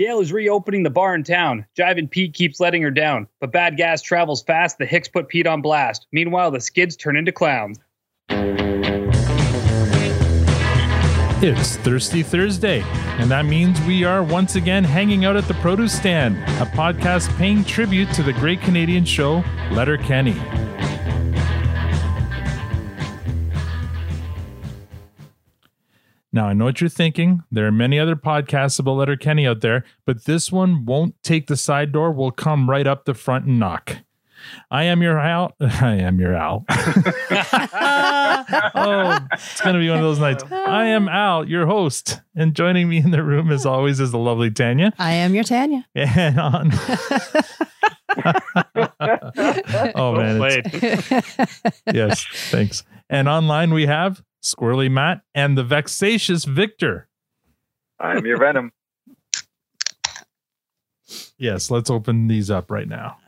Gail is reopening the bar in town. Jivin' Pete keeps letting her down. But bad gas travels fast. The Hicks put Pete on blast. Meanwhile, the skids turn into clowns. It's Thirsty Thursday, and that means we are once again hanging out at the Produce Stand, a podcast paying tribute to the great Canadian show, Letterkenny. Now, I know what you're thinking. There are many other podcasts about Letterkenny out there, but this one won't take the side door. We'll come right up the front and knock. I am your Al. Oh, it's going to be one of those nights. I am Al, your host. And joining me in the room, as always, is the lovely Tanya. I am your Tanya. And on... oh, man. Yes, thanks. And online we have... Squirrely Matt and the vexatious Victor. I'm your Venom. Yes, let's open these up right now.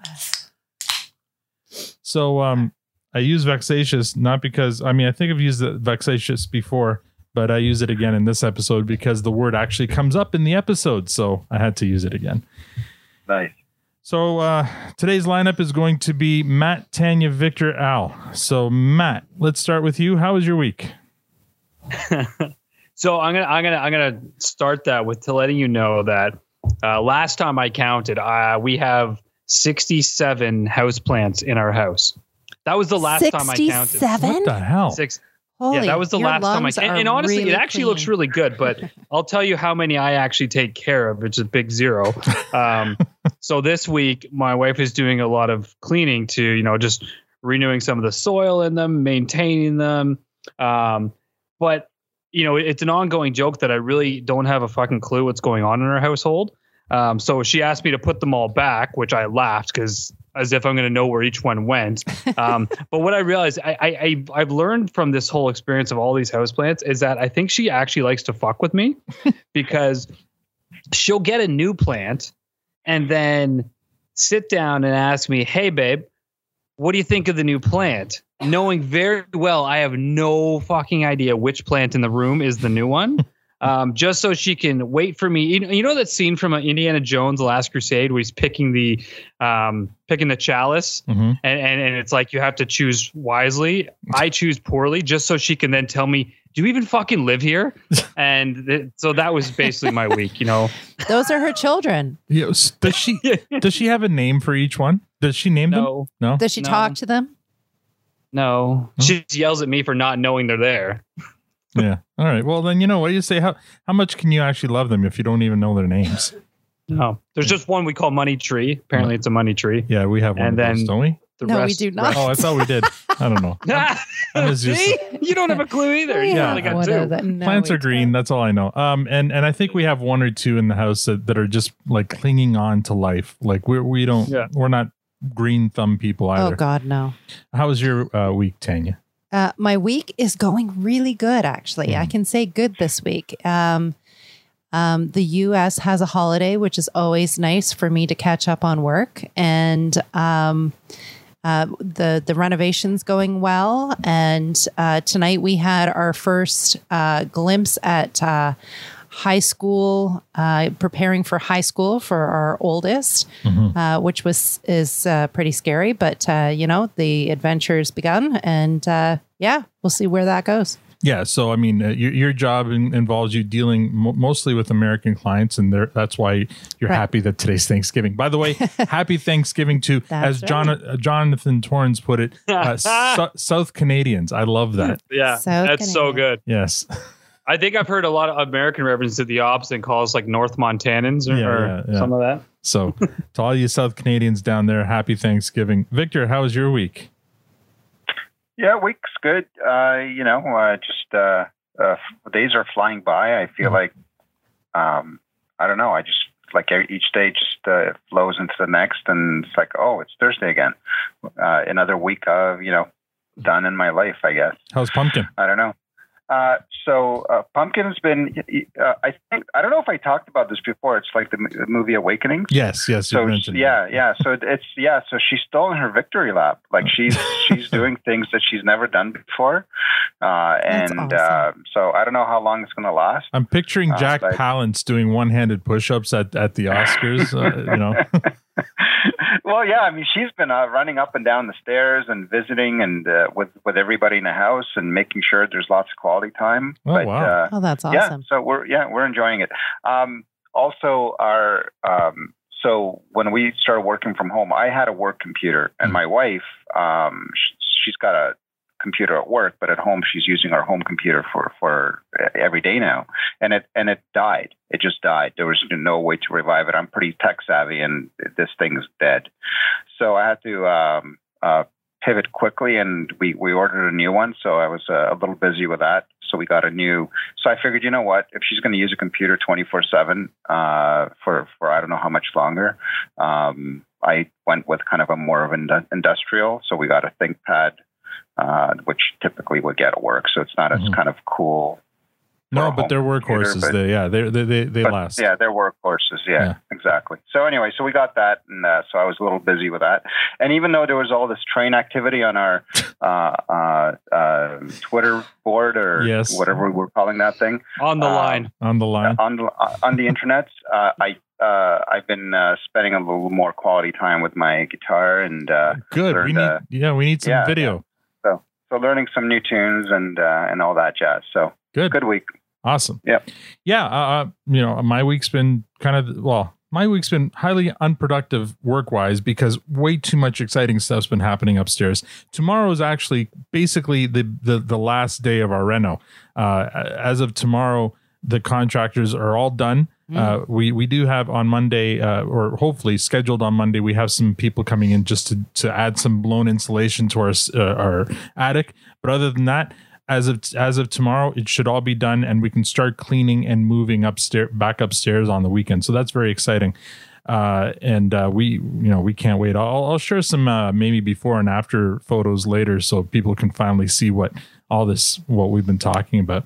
So I use vexatious not because, I mean, I think I've used the vexatious before, but I use it again in this episode because the word actually comes up in the episode. So I had to use it again. Nice. So today's lineup is going to be Matt, Tanya, Victor, Al. So Matt, let's start with you. How was your week? So I'm gonna start that with to letting you know that last time I counted, we have 67 houseplants in our house. That was the last time I counted. 67? What the hell? Six. Holy, yeah, that was the last time I counted. And honestly, really it actually clean. Looks really good. But I'll tell you how many I actually take care of, which is a big zero. So this week, my wife is doing a lot of cleaning to, you know, just renewing some of the soil in them, maintaining them. But, you know, it's an ongoing joke that I really don't have a fucking clue what's going on in our household. So she asked me to put them all back, which I laughed because as if I'm going to know where each one went. But what I realized I've learned from this whole experience of all these houseplants is that I think she actually likes to fuck with me because she'll get a new plant and then sit down and ask me, hey, babe, what do you think of the new plant? Knowing very well, I have no fucking idea which plant in the room is the new one. Just so she can wait for me. You know that scene from Indiana Jones: The Last Crusade where he's picking the chalice, mm-hmm. and it's like you have to choose wisely. I choose poorly, just so she can then tell me, "Do you even fucking live here?" And so that was basically my week. You know, those are her children. Yes. Does she have a name for each one? Does she name them? No. Does she talk to them? No. Mm-hmm. She yells at me for not knowing they're there. Yeah. All right. Well, then, you know what do you say? How much can you actually love them if you don't even know their names? No, there's just one we call Money Tree. Apparently, it's a money tree. Yeah, we have one. And then, don't we? We do not. Oh, I thought we did. I don't know. See, you don't have a clue either. Yeah. You got two. No, plants are green. Don't. That's all I know. And I think we have one or two in the house that are just like clinging on to life. Like we're not green thumb people either. Oh God, no. How was your week, Tanya? My week is going really good, actually. Mm. I can say good this week. The U.S. has a holiday, which is always nice for me to catch up on work. And the renovation's going well. And tonight we had our first glimpse at high school, preparing for high school for our oldest, mm-hmm. Which is pretty scary, but you know, the adventure's begun and we'll see where that goes. Yeah. So, I mean, your job involves you dealing mostly with American clients and that's why you're happy that today's Thanksgiving, by the way, happy Thanksgiving to, as Jonathan Torrens put it, South Canadians. I love that. Yeah. That's so good. Yes. I think I've heard a lot of American references to the Ops and calls like North Montanans or some of that. So to all you South Canadians down there, happy Thanksgiving. Victor, how was your week? Yeah, week's good. Days are flying by. I feel I don't know. I just like each day just flows into the next and it's like, oh, it's Thursday again. Another week of, done in my life, I guess. How's pumpkin? I don't know. So Pumpkin's been, I don't know if I talked about this before. It's like the movie Awakening. Yes. So yeah. So she's still in her victory lap. Like she's doing things that she's never done before. That's awesome. So I don't know how long it's going to last. I'm picturing Jack Palance doing one-handed push-ups at the Oscars, you know. Well, yeah, I mean, she's been running up and down the stairs and visiting and with everybody in the house and making sure there's lots of quality time. Oh, wow. Oh, that's awesome. Yeah, so we're enjoying it. Also, so when we started working from home, I had a work computer and my wife, she's got a computer at work, but at home she's using our home computer for every day now, and it died. It just died. There was no way to revive it. I'm pretty tech savvy, and this thing's dead. So I had to pivot quickly, and we ordered a new one. So I was a little busy with that. So we got a new. So I figured, you know what? If she's going to use a computer 24/7 for I don't know how much longer, I went with kind of a more of an industrial. So we got a ThinkPad. Which typically would get at work, so it's not as kind of cool. No, but they're workhorses. They last. Yeah, they're workhorses. Yeah, exactly. So anyway, so we got that, and so I was a little busy with that. And even though there was all this train activity on our Twitter board or whatever we're calling that thing, on the internet, I've been spending a little more quality time with my guitar and good. We need some video. Yeah. So learning some new tunes and all that jazz. So good week. Awesome. Yeah. You know, my week's been highly unproductive work-wise because way too much exciting stuff's been happening upstairs. Tomorrow is actually basically the last day of our reno. As of tomorrow, the contractors are all done. We do have on Monday, or hopefully scheduled on Monday, we have some people coming in just to add some blown insulation to our attic. But other than that, as of tomorrow, it should all be done, and we can start cleaning and moving back upstairs on the weekend. So that's very exciting, and we can't wait. I'll share some maybe before and after photos later, so people can finally see what we've been talking about.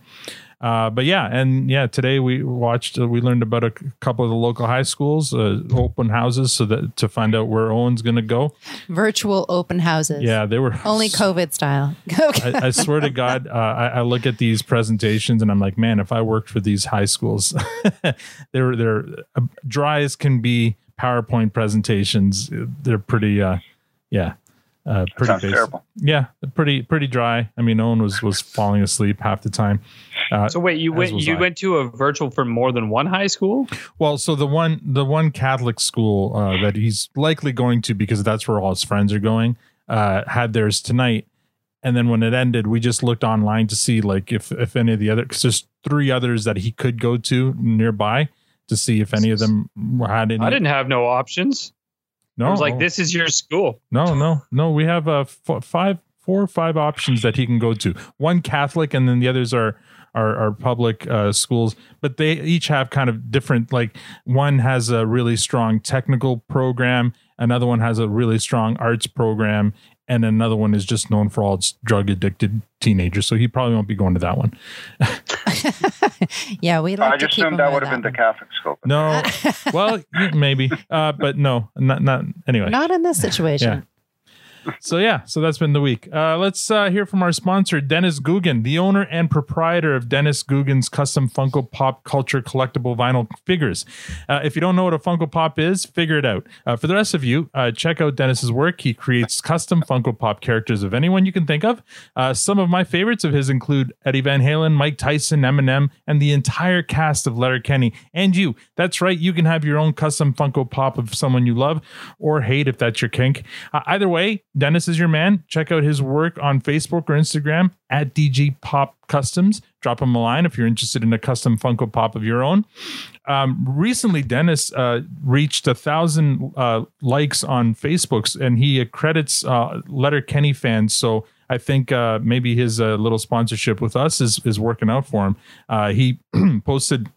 Today we learned about a couple of the local high schools, open houses, to find out where Owen's going to go. Virtual open houses. Yeah, they were only COVID style. I swear to God, I look at these presentations and I'm like, man, if I worked for these high schools, they're dry as can be PowerPoint presentations. They're pretty, pretty terrible. Yeah, pretty dry. I mean, Owen was falling asleep half the time. So wait, you went to a virtual for more than one high school? Well, so the one Catholic school that he's likely going to, because that's where all his friends are going, had theirs tonight. And then when it ended, we just looked online to see like if any of the other, because there's 3 others that he could go to nearby, to see if any of them had any. I didn't have no options. No, I was like, this is your school. No. We have 4 or 5 options that he can go to. One Catholic, and then the others are public schools, but they each have kind of different, like one has a really strong technical program, another one has a really strong arts program, and another one is just known for all its drug addicted teenagers. So he probably won't be going to that one. Yeah, we like I to just keep assumed that would have been the Catholic school. No, well, maybe, but no, not anyway. Not in this situation. Yeah. So that's been the week. Let's hear from our sponsor, Dennis Guggen, the owner and proprietor of Dennis Guggen's custom Funko Pop culture collectible vinyl figures. If you don't know what a Funko Pop is, figure it out. For the rest of you, check out Dennis's work. He creates custom Funko Pop characters of anyone you can think of. Some of my favorites of his include Eddie Van Halen, Mike Tyson, Eminem, and the entire cast of Letterkenny. And you, that's right, you can have your own custom Funko Pop of someone you love or hate, if that's your kink. Either way, Dennis is your man. Check out his work on Facebook or Instagram at DG Pop Customs. Drop him a line if you're interested in a custom Funko Pop of your own. Recently, Dennis reached 1,000 likes on Facebook, and he credits Letterkenny fans. So I think maybe his little sponsorship with us is working out for him. He posted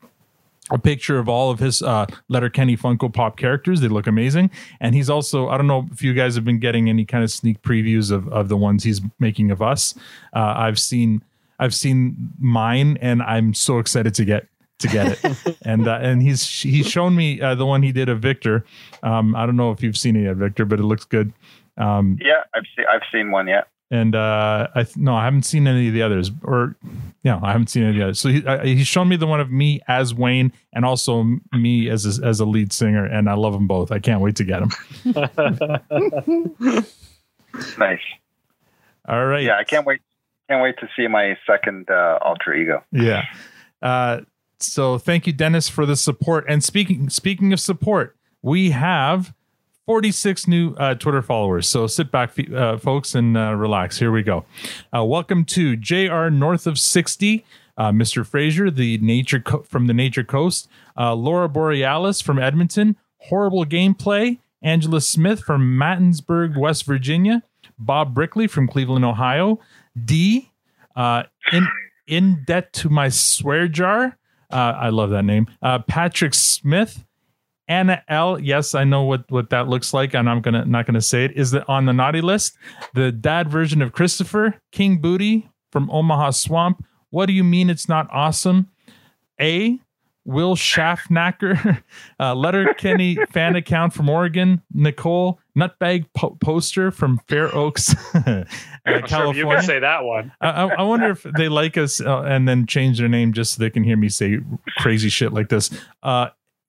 a picture of all of his Letterkenny Funko Pop characters. They look amazing. And he's also, I don't know if you guys have been getting any kind of sneak previews of the ones he's making of us. I've seen I've seen mine, and I'm so excited to get it. And he's shown me the one he did of Victor. I don't know if you've seen it yet, Victor, but it looks good. Yeah, I've seen one yet. And I haven't seen any of the others, I haven't seen any of the others. So he's shown me the one of me as Wayne and also me as a lead singer, and I love them both. I can't wait to get them. Nice. All right. Yeah, I can't wait to see my second alter ego. Yeah. So thank you, Dennis, for the support. And speaking of support, we have 46 new Twitter followers. So sit back, folks, and relax. Here we go. Welcome to JR North of 60, Mr. Fraser, from the Nature Coast, Laura Borealis from Edmonton, Horrible Gameplay, Angela Smith from Martinsburg, West Virginia, Bob Brickley from Cleveland, Ohio, D, in debt to my swear jar. I love that name. Patrick Smith. Anna L. Yes, I know what that looks like, and I'm not gonna say it. Is on the naughty list? The dad version of Christopher King Booty from Omaha Swamp. What do you mean it's not awesome? A. Will Schaffnacker, Letterkenny fan account from Oregon. Nicole Nutbag Poster from Fair Oaks, California. You can say that one. I wonder if they like us and then change their name just so they can hear me say crazy shit like this.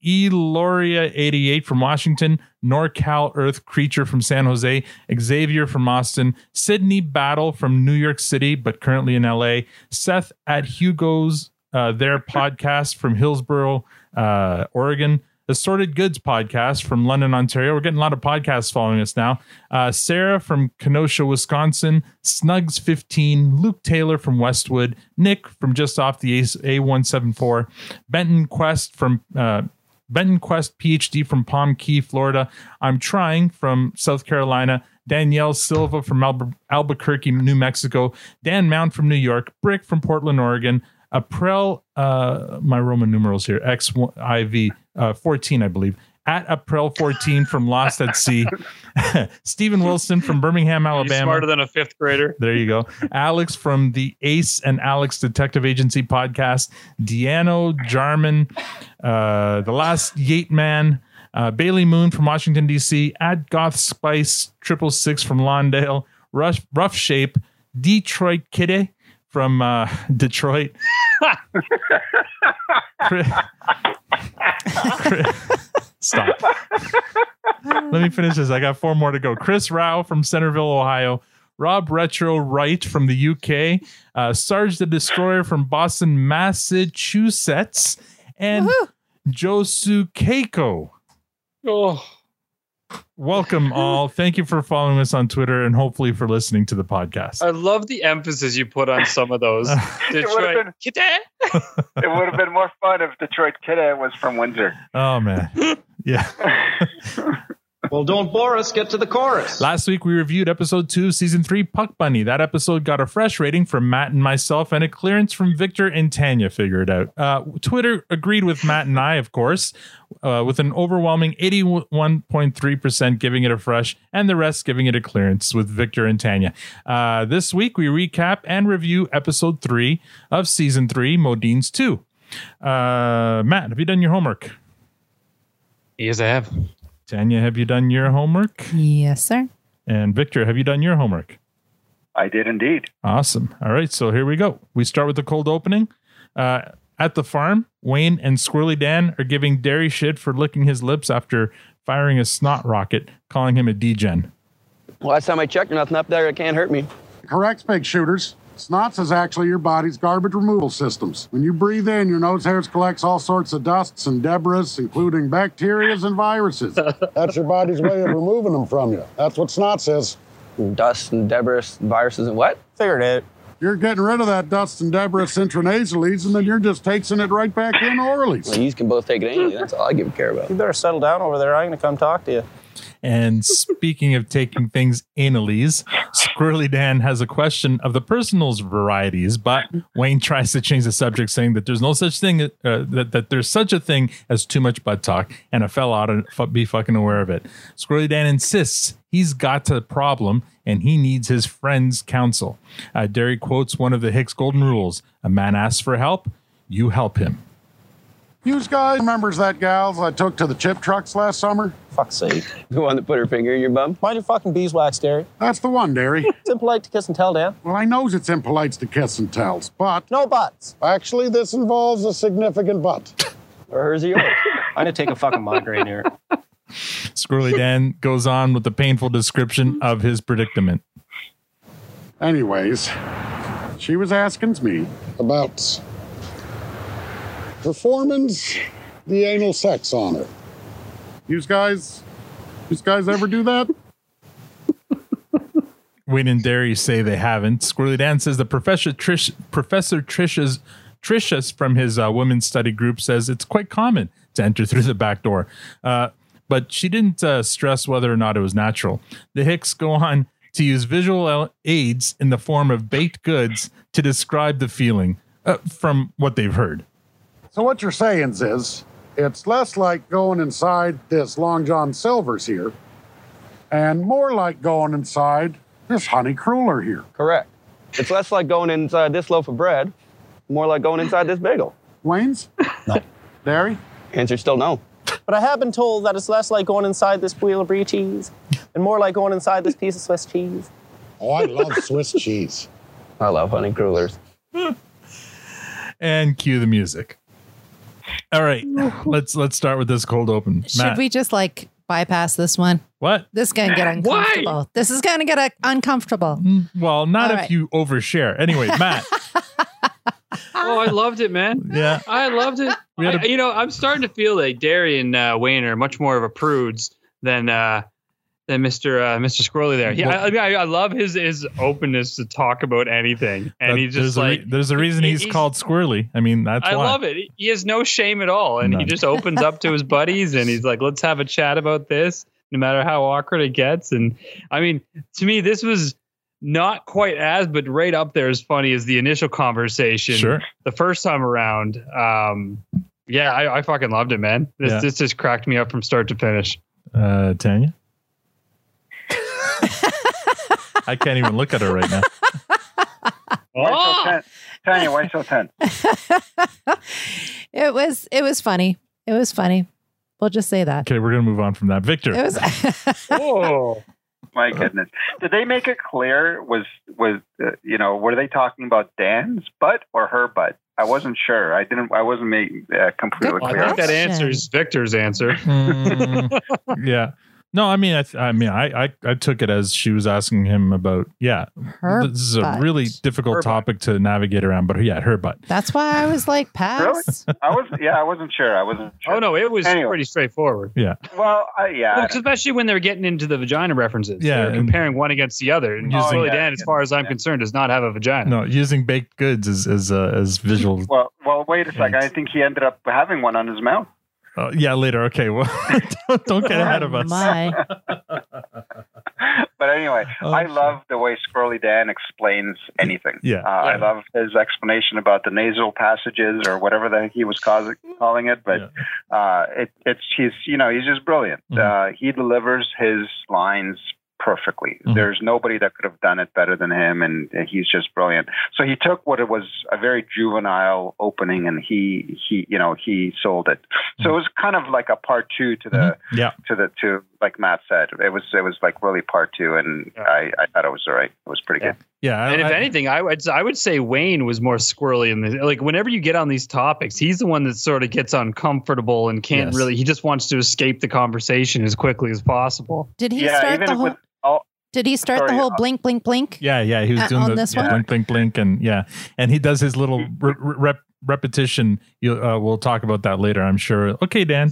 Eloria 88 from Washington, NorCal Earth Creature from San Jose, Xavier from Austin, Sydney Battle from New York City, but currently in LA, Seth at Hugo's Their Podcast from Hillsboro, Oregon, Assorted Goods Podcast from London, Ontario. We're getting a lot of podcasts following us now. Sarah from Kenosha, Wisconsin, Snugs 15, Luke Taylor from Westwood, Nick from just off the A174, Benton Quest from Benton Quest, PhD from Palm Key, Florida. I'm Trying from South Carolina. Danielle Silva from Albuquerque, New Mexico. Dan Mount from New York. Brick from Portland, Oregon. April, my Roman numerals here, XIV 14, I believe. At April 14 from Lost at Sea. Stephen Wilson from Birmingham, Alabama. Smarter than a fifth grader. There you go. Alex from the Ace and Alex Detective Agency podcast. Deano Jarman, The Last Yate Man. Bailey Moon from Washington, D.C. At Goth Spice 666 from Lawndale. Rough Shape. Detroit Kitty from Detroit. Stop. Let me finish this. I got four more to go. Chris Rao from Centerville, Ohio. Rob Retro Wright from the UK. Sarge the Destroyer from Boston, Massachusetts. And Josu Keiko. Oh. Welcome all. Thank you for following us on Twitter and hopefully for listening to the podcast. I love the emphasis you put on some of those. Detroit Kitty. It would have been more fun if Detroit Kitty was from Windsor. Oh, man. Yeah. Well, don't bore us. Get to the chorus. Last week, we reviewed episode 2, season 3, Puck Bunny. That episode got a fresh rating from Matt and myself and a clearance from Victor and Tanya. Figure it out. Twitter agreed with Matt and I, of course, with an overwhelming 81.3% giving it a fresh and the rest giving it a clearance with Victor and Tanya. This week, we recap and review episode 3 of season 3, Modines 2. Matt, have you done your homework? Yes, I have. Tanya, have you done your homework? Yes, sir. And Victor, have you done your homework? I did indeed. Awesome. All right, so here we go. We start with the cold opening. At the farm, Wayne and Squirrely Dan are giving Derry shit for licking his lips after firing a snot rocket, calling him a degen. Last time I checked, nothing up there, it can't hurt me. Correct, pig shooters. Snots is actually your body's garbage removal systems. When you breathe in, your nose hairs collects all sorts of dusts and debris, including bacterias and viruses. That's your body's way of removing them from you. That's what snots is. Dust and debris, viruses and what? Figured it. You're getting rid of that dust and debris intranasally, and then you're just taking it right back in orally. Well, you can both take it anyway. That's all I give a care about. You better settle down over there. I'm going to come talk to you. And speaking of taking things analies, Squirrely Dan has a question of the personals varieties, but Wayne tries to change the subject, saying that there's no such thing, that there's such a thing as too much butt talk, and a fella ought to be fucking aware of it. Squirrely Dan insists he's got the problem and he needs his friend's counsel. Derry quotes one of the Hicks Golden Rules: a man asks for help, you help him. You guys remembers that gal I took to the chip trucks last summer? Fuck's sake. The one that put her finger in your bum? Mind your fucking beeswax, Derry. That's the one, Derry. It's impolite to kiss and tell, Dan. Well, I knows it's impolite to kiss and tells, but... No buts. Actually, this involves a significant but. Or hers or yours. I'm going to take a fucking migraine here. Squirrely Dan goes on with the painful description of his predicament. Anyways, she was asking me about... performance, the anal sex on her. You guys ever do that? Wayne and Derry say they haven't. Squirrely Dan says the Professor Trishus from his women's study group says it's quite common to enter through the back door. But she didn't stress whether or not it was natural. The Hicks go on to use visual aids in the form of baked goods to describe the feeling from what they've heard. So what you're saying is, it's less like going inside this Long John Silver's here, and more like going inside this Honey Cruller here. Correct. It's less like going inside this loaf of bread, more like going inside this bagel. Wayne's? No. Derry? Answer's still no. But I have been told that it's less like going inside this Brie Brie cheese, and more like going inside this piece of Swiss cheese. Oh, I love Swiss cheese. I love Honey Crullers. And cue the music. All right, let's start with this cold open. Should Matt. We just like bypass this one? What? This is going to get uncomfortable. Why? This is going to get uncomfortable. Well, not all if right. You overshare. Anyway, Matt. Oh, I loved it, man. Yeah. I loved it. I'm starting to feel like Derry and Wayne are much more of a prudes than Mr. Squirrely there. Yeah, I love his openness to talk about anything, and he just there's a reason he's called Squirrely. I mean, that's why. I love it. He has no shame at all, and he just opens up to his buddies, and he's like, "Let's have a chat about this, no matter how awkward it gets." And I mean, to me, this was not quite as, but right up there as funny as the initial conversation. Sure. The first time around. Yeah, I fucking loved it, man. This just cracked me up from start to finish. Tanya. I can't even look at her right now. Oh! So Tanya, why so tense? It was funny. It was funny. We'll just say that. Okay, we're gonna move on from that. Victor. It was oh my goodness! Did they make it clear? Was were they talking about Dan's butt or her butt? I wasn't sure. I wasn't making completely clear. I think that answers Victor's answer. Yeah. No, I mean, I took it as she was asking him about, her this is butt. A really difficult her topic butt. To navigate around, but yeah, her butt. That's why I was like, pass. Really? I wasn't sure. Oh, no, it was pretty straightforward. Yeah. Well, especially when they're getting into the vagina references. Yeah. They're comparing one against the other. And using, Dan, as far as I'm concerned, does not have a vagina. No, using baked goods as visual. Well, wait a second. I think he ended up having one on his mouth. Yeah, later. Okay, well, don't get ahead of us. But anyway, I love the way Squirrely Dan explains anything. Yeah, I love his explanation about the nasal passages or whatever that he was calling it. But he's just brilliant. Mm-hmm. He delivers his lines perfectly. Mm-hmm. There's nobody that could have done it better than him, and he's just brilliant. So he took what it was a very juvenile opening, and he sold it. So it was kind of like a part two to the to like Matt said, it was like really part two, and I thought it was all right. It was pretty good. Yeah, and if anything, I would say Wayne was more squirrely in this. Like whenever you get on these topics, he's the one that sort of gets uncomfortable and can't really. He just wants to escape the conversation as quickly as possible. Did he start the whole? Did he start the whole blink, blink, blink? Yeah, he was doing this one. Blink, blink, blink, and he does his little repetition. We'll talk about that later, I'm sure. Okay, Dan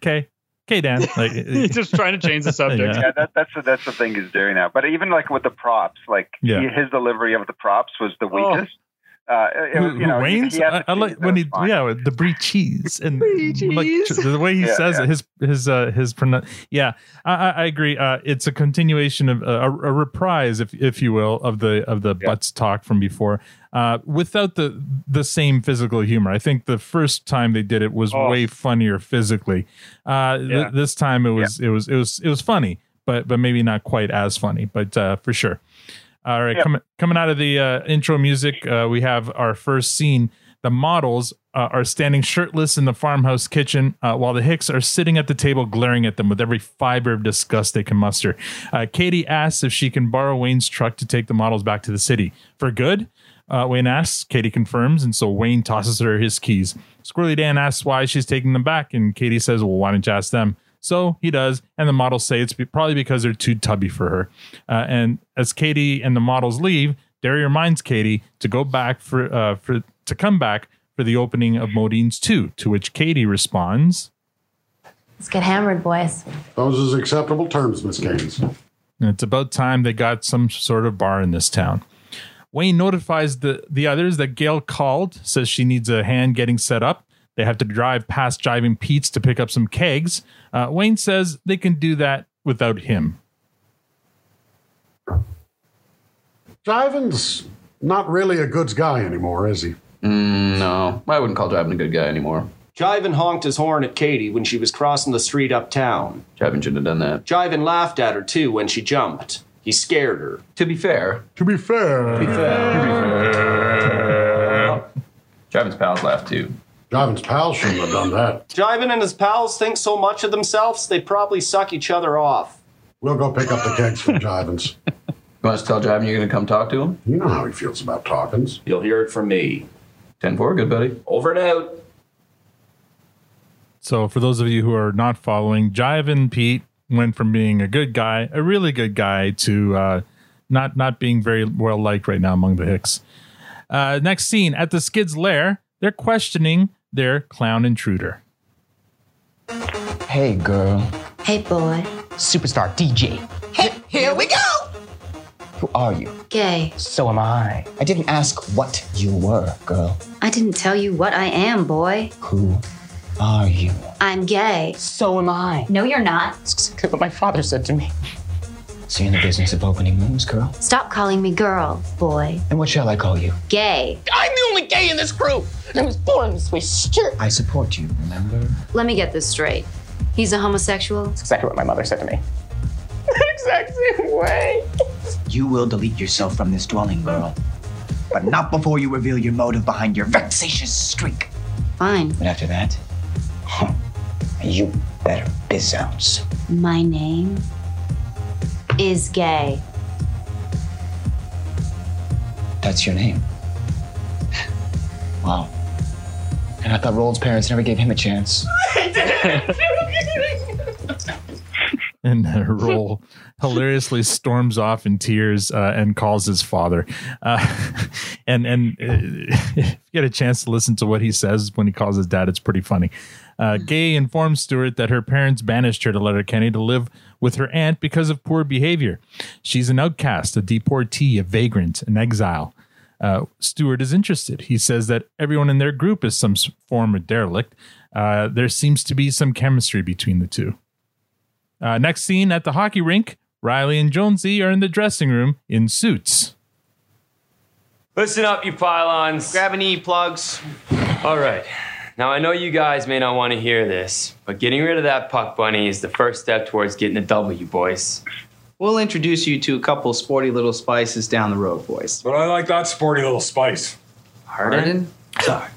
K. Okay, Dan. Like, he's just trying to change the subject. Yeah, that's the thing he's doing now. But even like with the props, like his delivery of the props was the weakest. Wayne's? I like when he with the brie cheese and brie cheese. Like, the way he says it, his I agree. It's a continuation of a reprise, if you will, of the butts talk from before, without the same physical humor. I think the first time they did it was way funnier physically. This time it was funny, but maybe not quite as funny, but for sure. All right, coming out of the intro music, we have our first scene. The models are standing shirtless in the farmhouse kitchen while the Hicks are sitting at the table glaring at them with every fiber of disgust they can muster. Katie asks if she can borrow Wayne's truck to take the models back to the city. For good? Wayne asks. Katie confirms, and so Wayne tosses her his keys. Squirrely Dan asks why she's taking them back, and Katie says, well, why don't you ask them? So he does, and the models say it's probably because they're too tubby for her. And as Katie and the models leave, Derry reminds Katie to go back to come back for the opening of Modine's 2, to which Katie responds, "Let's get hammered, boys. Those is acceptable terms, Miss Gaines." And it's about time they got some sort of bar in this town. Wayne notifies the others that Gail called, says she needs a hand getting set up. They have to drive past Jiving Pete's to pick up some kegs. Wayne says they can do that without him. Jiving's not really a goods guy anymore, is he? No, I wouldn't call Jiving a good guy anymore. Jiving honked his horn at Katie when she was crossing the street uptown. Jiving shouldn't have done that. Jiving laughed at her, too, when she jumped. He scared her. To be fair. Jiving's pals laughed, too. Jiving's pals shouldn't have done that. Jiving and his pals think so much of themselves, they probably suck each other off. We'll go pick up the kegs from Jiving's. You want us to tell Jiving you're going to come talk to him? You know how he feels about talkings. You'll hear it from me. 10-4, good buddy. Over and out. So for those of you who are not following, Jiving Pete went from being a good guy, a really good guy, to not being very well liked right now among the Hicks. Next scene, at the Skid's lair, they're questioning their clown intruder. Hey, girl. Hey, boy. Superstar DJ. Hey, here we go. Who are you? Gay. So am I. I didn't ask what you were, girl. I didn't tell you what I am, boy. Who are you? I'm gay. So am I. No, you're not. That's exactly what my father said to me. So you're in the business of opening rooms, girl? Stop calling me girl, boy. And what shall I call you? Gay. I'm the only gay in this group. And I was born this way, shit. I support you, remember? Let me get this straight. He's a homosexual? That's exactly what my mother said to me. That exact same way. You will delete yourself from this dwelling, girl. But not before you reveal your motive behind your vexatious streak. Fine. But after that, you better biz ounce. My name is gay. That's your name? Wow. And I thought Rold's parents never gave him a chance. And Rold hilariously storms off in tears and calls his father. If you get a chance to listen to what he says when he calls his dad, it's pretty funny. Gay informs Stuart that her parents banished her to Letterkenny to live with her aunt because of poor behavior. She's an outcast, a deportee, a vagrant, an exile. Stuart is interested. He says that everyone in their group is some form of derelict. There seems to be some chemistry between the two. Next scene, at the hockey rink, Riley and Jonesy are in the dressing room in suits. Listen up, you pylons. Grab an E-plugs. All right. Now, I know you guys may not want to hear this, but getting rid of that puck bunny is the first step towards getting a W, boys. We'll introduce you to a couple sporty little spices down the road, boys. But I like that sporty little spice. Harden? Sorry.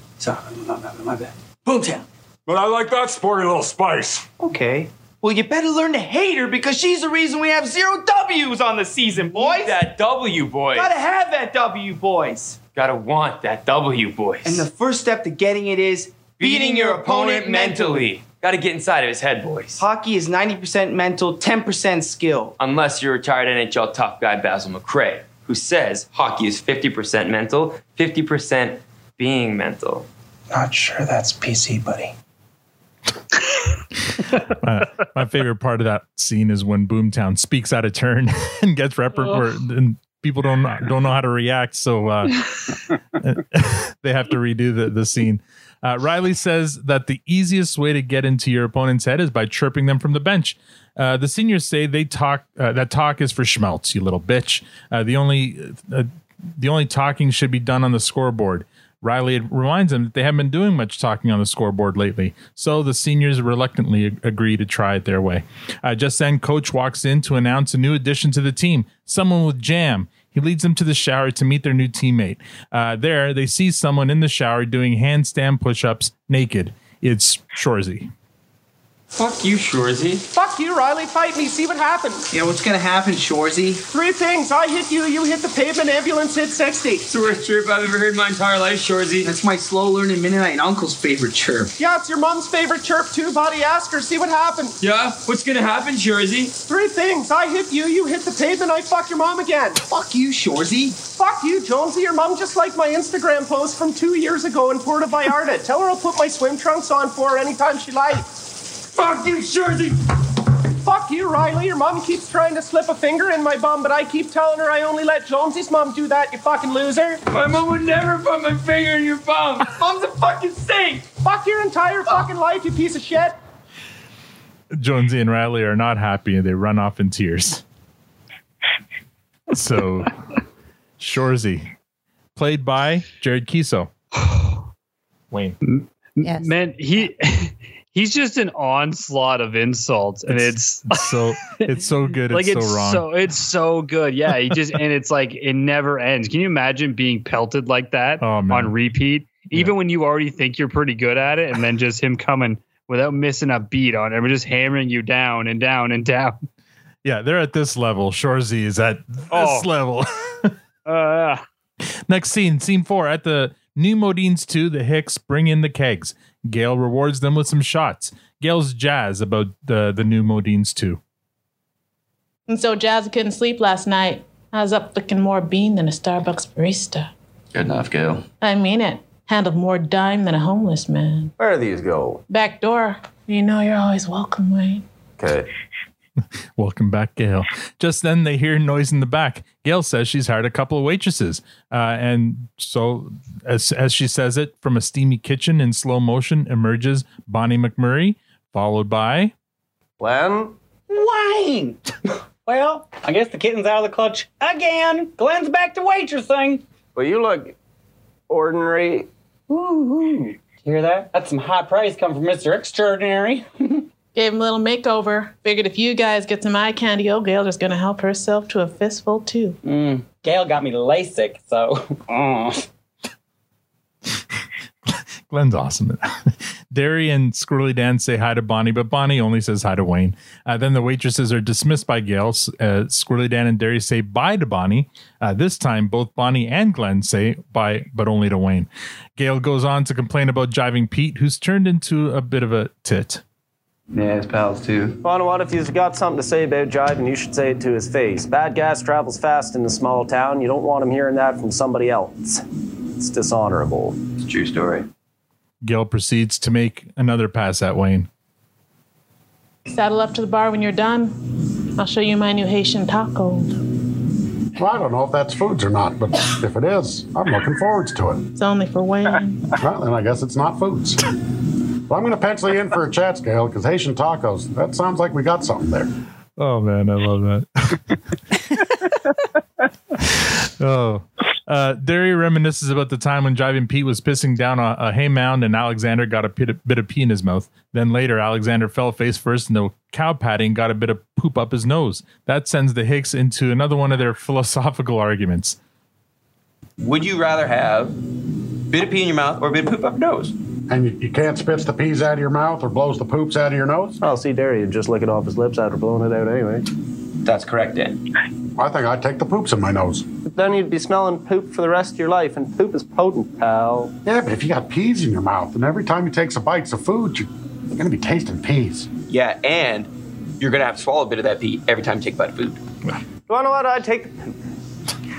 My bad. Boomtown. But I like that sporty little spice. Okay. Well, you better learn to hate her because she's the reason we have 0 W's on the season, boys. Need that W, boys. Gotta have that W, boys. Gotta want that W, boys. And the first step to getting it is beating your opponent mentally. Gotta get inside of his head, boys. Hockey is 90% mental, 10% skill. Unless you're retired NHL tough guy Basil McRae, who says hockey is 50% mental, 50% being mental. Not sure that's PC, buddy. My favorite part of that scene is when Boomtown speaks out of turn and gets people don't know how to react, so they have to redo the scene. Riley says that the easiest way to get into your opponent's head is by chirping them from the bench. The seniors say they talk. That talk is for schmelts, you little bitch. The only talking should be done on the scoreboard. Riley reminds them that they haven't been doing much talking on the scoreboard lately, so the seniors reluctantly agree to try it their way. Just then, Coach walks in to announce a new addition to the team, someone with jam. He leads them to the shower to meet their new teammate. There, they see someone in the shower doing handstand push-ups naked. It's Shorzy. Fuck you, Shorzy. Fuck you, Riley. Fight me. See what happens. Yeah, what's going to happen, Shorzy? Three things. I hit you, you hit the pavement, ambulance hit 60. It's the worst chirp I've ever heard in my entire life, Shorzy. That's my slow-learning midnight and uncle's favorite chirp. Yeah, it's your mom's favorite chirp, too, buddy. Ask her. See what happens. Yeah? What's going to happen, Shorzy? Three things. I hit you, you hit the pavement, I fuck your mom again. Fuck you, Shorzy. Fuck you, Jonesy. Your mom just liked my Instagram post from 2 years ago in Puerto Vallarta. Tell her I'll put my swim trunks on for her anytime she likes. Fuck you, Shorzy! Fuck you, Riley. Your mom keeps trying to slip a finger in my bum, but I keep telling her I only let Jonesy's mom do that, you fucking loser. My mom would never put my finger in your bum. Mom's a fucking saint. Fuck your entire fucking life, you piece of shit. Jonesy and Riley are not happy, and they run off in tears. So, Shorzy, played by Jared Kiso. Wayne. Yes. Man, he... He's just an onslaught of insults, and it's so good. Like it's so wrong. It's so good. Yeah, he just and it's like it never ends. Can you imagine being pelted like that on repeat, even when you already think you're pretty good at it, and then just him coming without missing a beat on it, just hammering you down and down and down. Yeah, they're at this level. Shorzy is at this level. Next scene 4 at the New Modines 2. The Hicks bring in the kegs. Gale rewards them with some shots. Gale's jazz about the New Modines 2. And so Jazz couldn't sleep last night. I was up looking more bean than a Starbucks barista. Good enough, Gale. I mean it. Handled more dime than a homeless man. Where do these go? Back door. You know you're always welcome, Wayne. Okay. Welcome back, Gale. Just then they hear noise in the back. Gale says she's hired a couple of waitresses. And so as she says it, from a steamy kitchen in slow motion emerges Bonnie McMurray, followed by Glenn Wayne. Well, I guess the kitten's out of the clutch again. Glenn's back to waitressing. Well, you look ordinary. Ooh. You hear that? That's some high praise coming from Mr. Extraordinary. Gave him a little makeover. Figured if you guys get some eye candy, old Gale is going to help herself to a fistful, too. Gale got me LASIK, so. Glenn's awesome. Derry and Squirrely Dan say hi to Bonnie, but Bonnie only says hi to Wayne. Then the waitresses are dismissed by Gale. Squirrely Dan and Derry say bye to Bonnie. This time, both Bonnie and Glenn say bye, but only to Wayne. Gale goes on to complain about jiving Pete, who's turned into a bit of a tit. Yeah, his pals too. Well, what if you've got something to say about jiving, you should say it to his face. Bad gas travels fast in a small town. You don't want him hearing that from somebody else. It's dishonorable. It's a true story. Gale proceeds to make another pass at Wayne. Saddle up to the bar when you're done. I'll show you my new Haitian taco. Well, I don't know if that's foods or not, but if it is, I'm looking forward to it. It's only for Wayne. Well, then I guess it's not foods. Well, I'm going to pencil you in for a chat, Gale, because Haitian tacos, that sounds like we got something there. Oh, man, I love that. Derry reminisces about the time when Jiving Pete was pissing down a hay mound and Alexander got a bit of pee in his mouth. Then later, Alexander fell face first and the cow patting got a bit of poop up his nose. That sends the Hicks into another one of their philosophical arguments. Would you rather have a bit of pee in your mouth or a bit of poop up your nose? And you can't spits the peas out of your mouth or blows the poops out of your nose? Oh, see, Derry would just lick it off his lips after blowing it out anyway. That's correct, Dan. I think I'd take the poops in my nose. But then you'd be smelling poop for the rest of your life, and poop is potent, pal. Yeah, but if you got peas in your mouth, and every time you take some bites of food, you're going to be tasting peas. Yeah, and you're going to have to swallow a bit of that pee every time you take a bite of food. Do I know what? I'd take the poop.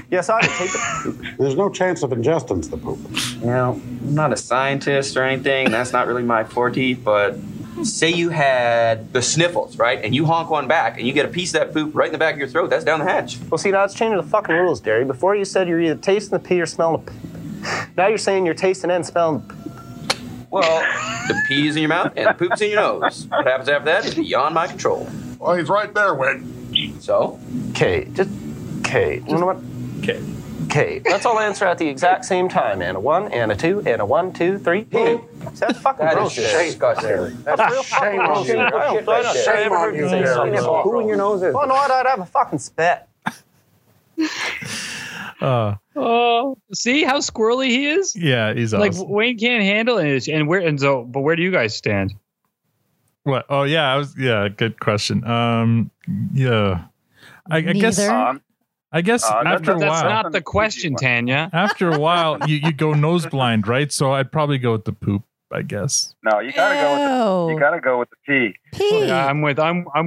Yes, I'd take the poop. There's no chance of ingesting the poop. You know, I'm not a scientist or anything. That's not really my forte, but Say you had the sniffles, right? And you honk one back and you get a piece of that poop right in the back of your throat. That's down the hatch. Well, see, now it's changing the fucking rules, Derry. Before you said you're either tasting the pee or smelling the poop. Now you're saying you're tasting and smelling the poop. Well, the pee's in your mouth and the poop's in your nose. What happens after that is beyond my control. Well, he's right there, Wade. So? Okay, just, okay. You know what? Okay. Okay, let's all answer at the exact same time. And a one, and a two, and a 1, 2, 3, pee. That's fucking bullshit. That's shame on you. Shame on you. Who in your nose is? Oh, no, I'd have a fucking spit. See how squirrely he is? Yeah, he's awesome. Like Wayne can't handle it. But where do you guys stand? What? Oh yeah, good question. Yeah, I guess. I guess after a while. That's not the question, Tanya. After a while, you go nose blind, right? So I'd probably go with the poop, I guess. No, you gotta go with the pee. Pee. Yeah, I'm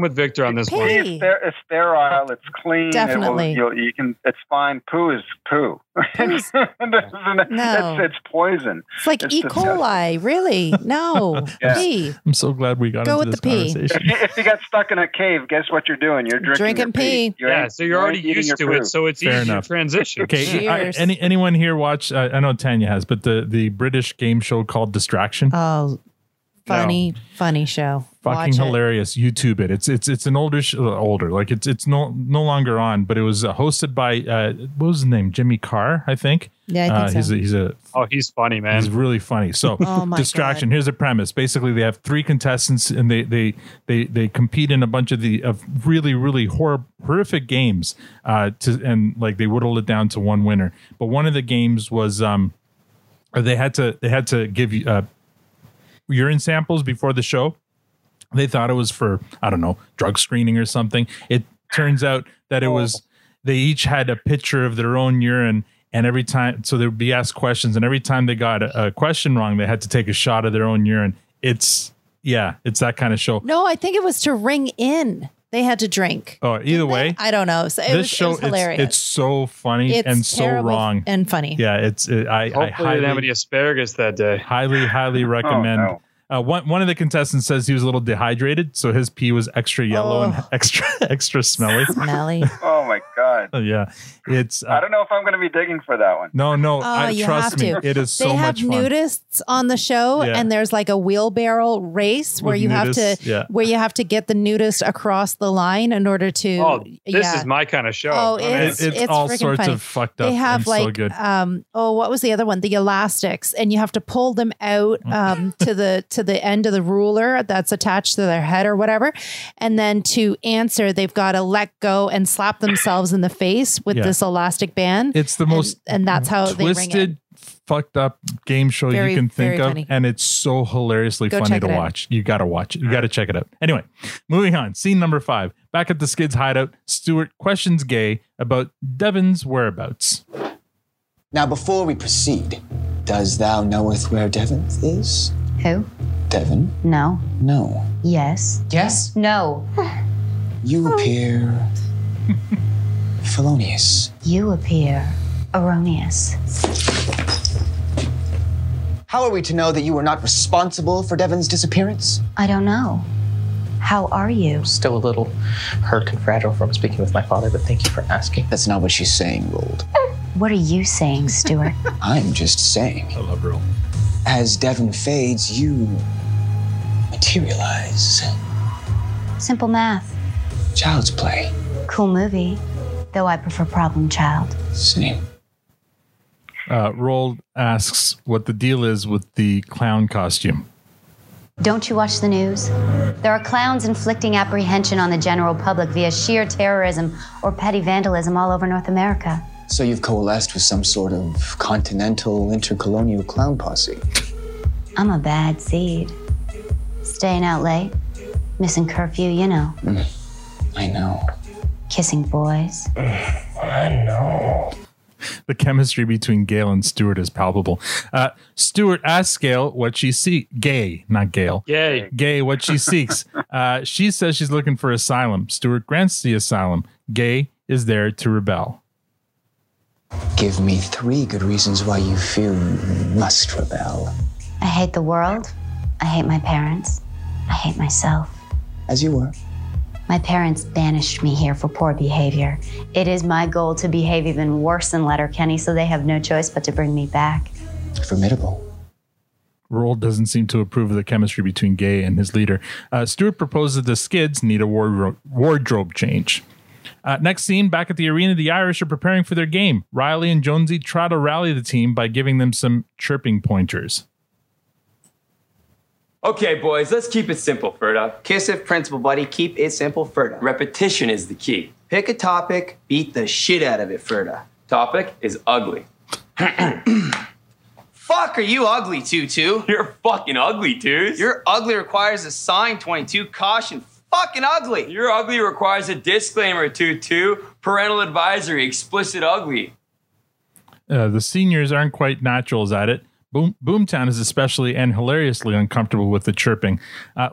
with Victor on this one. It's sterile. It's clean. Definitely. It's fine. Poo is poo. It's poison. It's like E. coli. Really? No. Yeah. Pee. I'm so glad we got into this conversation. If you got stuck in a cave, guess what you're doing? You're drinking pee. Yeah, so you're already used to it, so it's easy to transition. Okay. Anyone here watch? I know Tanya has, but the British game show called Distraction. Oh. Funny show. Fucking hilarious. YouTube it. It's an older. Like it's no longer on, but it was hosted by what was his name? Jimmy Carr, I think. Yeah, I think so. He's funny, man. He's really funny. So Distraction. God. Here's the premise. Basically, they have three contestants and they compete in a bunch of really horrific games. They whittled it down to one winner. But one of the games was they had to give you urine samples before the show. They thought it was for, I don't know, drug screening or something. It turns out that it was, they each had a picture of their own urine, and every time, so they would be asked questions, and every time they got a question wrong, they had to take a shot of their own urine. It's that kind of show. No, I think it was to ring in. They had to drink. Oh, either way. I don't know. So this show is hilarious. It's so funny and so wrong. And funny. Yeah, I highly didn't have any asparagus that day. Highly recommend. Oh, no. One of the contestants says he was a little dehydrated, so his pee was extra yellow and extra smelly. Oh my God. Yeah. It's I don't know if I'm going to be digging for that one. No, trust me. It is so much fun. They have nudists on the show, and there's like a wheelbarrow race where you have to get the nudist across the line in order to. Oh, this is my kind of show. Oh, it's all sorts of fucked up. They have like so good. What was the other one? The elastics, and you have to pull them out to the end of the ruler that's attached to their head or whatever, and then to answer, they've got to let go and slap themselves in the face with this elastic band. It's the most and that's how twisted, they ring it. Fucked up game show you can think of, funny. And it's so hilariously funny to watch. You got to watch it. You got to check it out. Anyway, moving on. Scene number 5. Back at the Skids hideout, Stuart questions Gay about Devon's whereabouts. Now, before we proceed, does thou knoweth where Devon is? Who? Devon. No. No. Yes. Yes. No. You appear felonious. You appear erroneous. How are we to know that you were not responsible for Devon's disappearance? I don't know. How are you? Still a little hurt and fragile from speaking with my father, but thank you for asking. That's not what she's saying, Rold. What are you saying, Stuart? I'm just saying. I love Rold. As Devon fades, you materialize. Simple math. Child's play. Cool movie. Though I prefer Problem Child. Same. Rold asks what the deal is with the clown costume. Don't you watch the news? There are clowns inflicting apprehension on the general public via sheer terrorism or petty vandalism all over North America. So you've coalesced with some sort of continental intercolonial clown posse. I'm a bad seed. Staying out late, missing curfew, you know. I know. Kissing boys. I know. The chemistry between Gale and Stuart is palpable. Stuart asks Gale what she seeks. Gay, not Gale. Gay, what she seeks. She says she's looking for asylum. Stuart grants the asylum. Gay is there to rebel. Give me 3 good reasons why you feel you must rebel. I hate the world. I hate my parents. I hate myself. As you were. My parents banished me here for poor behavior. It is my goal to behave even worse than Letterkenny, so they have no choice but to bring me back. Formidable. Rold doesn't seem to approve of the chemistry between Gay and his leader. Stewart proposes the Skids need a wardrobe change. Next scene, back at the arena, the Irish are preparing for their game. Riley and Jonesy try to rally the team by giving them some chirping pointers. Okay, boys, let's keep it simple, Ferda. Kiss of principle, buddy. Keep it simple, Ferda. Repetition is the key. Pick a topic, beat the shit out of it, Ferda. Topic is ugly. Fuck, are you ugly, Tutu? You're fucking ugly, dudes. You're ugly requires a sign, 22. Caution, fucking ugly. You're ugly requires a disclaimer, Tutu. Parental advisory, explicit ugly. The seniors aren't quite naturals at it. Boomtown is especially and hilariously uncomfortable with the chirping.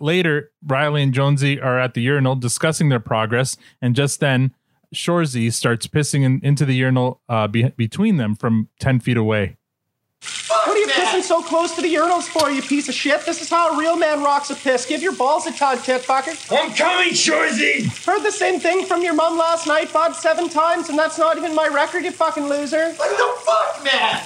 Later, Riley and Jonesy are at the urinal discussing their progress, and just then, Shorzy starts pissing into the urinal between them from 10 feet away. What are you pissing so close to the urinals for, you piece of shit? This is how a real man rocks a piss. Give your balls a tug, titfucker. I'm coming, Shorzy! Heard the same thing from your mum last night, Bob, 7 times, and that's not even my record, you fucking loser. What the fuck, man?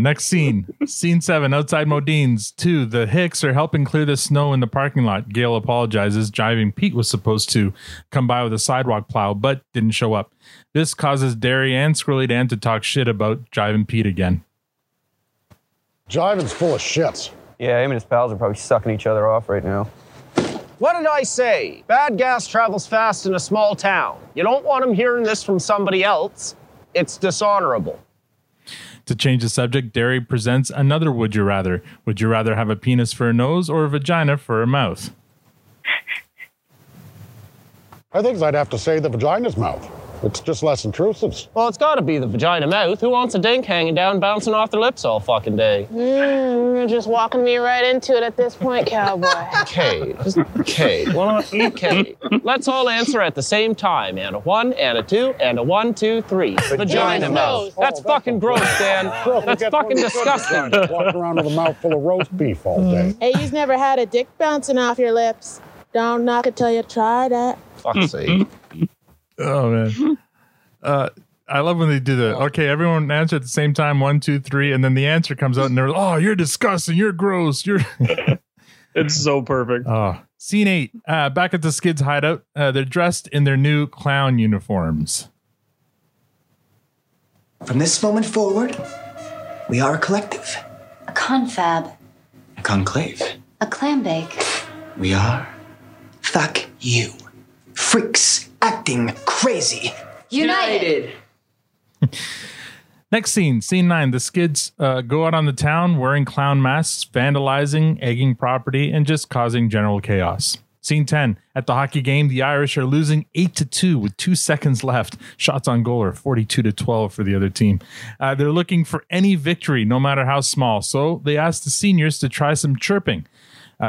Next scene. Scene 7, outside Modine's. 2, the Hicks are helping clear the snow in the parking lot. Gail apologizes. Jiving Pete was supposed to come by with a sidewalk plow, but didn't show up. This causes Derry and Squirrely Dan to talk shit about Jiving Pete again. Jiving's full of shits. Yeah, him and his pals are probably sucking each other off right now. What did I say? Bad gas travels fast in a small town. You don't want him hearing this from somebody else. It's dishonorable. To change the subject, Derry presents another would you rather. Would you rather have a penis for a nose or a vagina for a mouth? I think I'd have to say the vagina's mouth. It's just less intrusive. Well, it's got to be the vagina mouth. Who wants a dink hanging down, bouncing off their lips all fucking day? You're just walking me right into it at this point, cowboy. Okay, just okay. Okay. Let's all answer at the same time. And a 1, and a 2, and a 1, 2, 3. Vagina mouth. That's fucking gross, Dan. That's fucking disgusting. Walking around with a mouthful of roast beef all day. Hey, you've never had a dick bouncing off your lips. Don't knock it till you try that. Fuck's sake. Oh, man. I love when they do the, okay, everyone answer at the same time, 1, 2, 3, and then the answer comes out and they're like, oh, you're disgusting, you're gross, you're... It's so perfect. Scene 8, back at the Skids' hideout, they're dressed in their new clown uniforms. From this moment forward, we are a collective. A confab. A conclave. A clambake. We are... Fuck you. Freaks. Acting crazy. United. Next scene, scene 9. The Skids go out on the town wearing clown masks, vandalizing, egging property, and just causing general chaos. Scene 10. At the hockey game, the Irish are losing 8-2 with 2 seconds left. Shots on goal are 42-12 for the other team. They're looking for any victory, no matter how small. So they ask the seniors to try some chirping.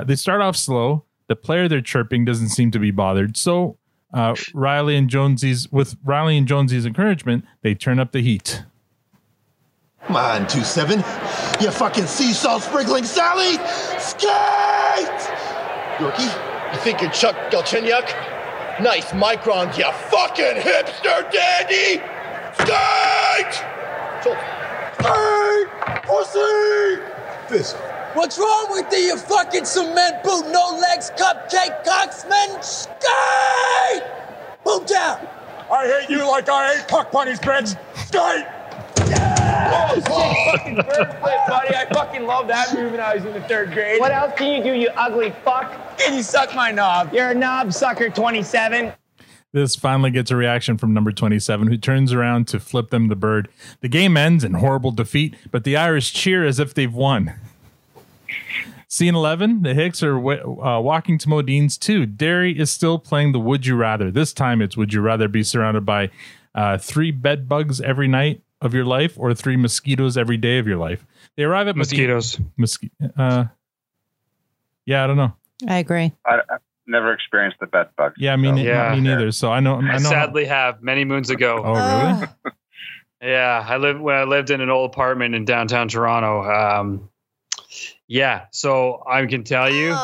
They start off slow. The player they're chirping doesn't seem to be bothered. So... With Riley and Jonesy's encouragement, they turn up the heat. Come on, 27, you fucking sea salt sprinkling Sally, skate! Yorkie, you think you're Chuck Galchenyuk? Nice microns, you fucking hipster dandy, skate! Hey, pussy! Fist. What's wrong with you, you fucking cement boot, no legs, cupcake, cocksman, skate! Boot down! I hate you like I hate cock bunnies, Benz. Skate! Yeah! Oh, sick fucking bird flip, buddy. I fucking loved that move when I was in the 3rd grade. What else can you do, you ugly fuck? Can you suck my knob? You're a knob sucker, 27. This finally gets a reaction from number 27, who turns around to flip them the bird. The game ends in horrible defeat, but the Irish cheer as if they've won. Scene 11, the Hicks are walking to Modine's too. Derry is still playing the would you rather. This time it's would you rather be surrounded by 3 bed bugs every night of your life or 3 mosquitoes every day of your life. They arrive at mosquitoes. Yeah, I don't know. I agree. I've never experienced the bed bugs. Yeah, me neither. So I know. I sadly have many moons ago. Oh, really? Yeah, I lived in an old apartment in downtown Toronto. Yeah. So I can tell you,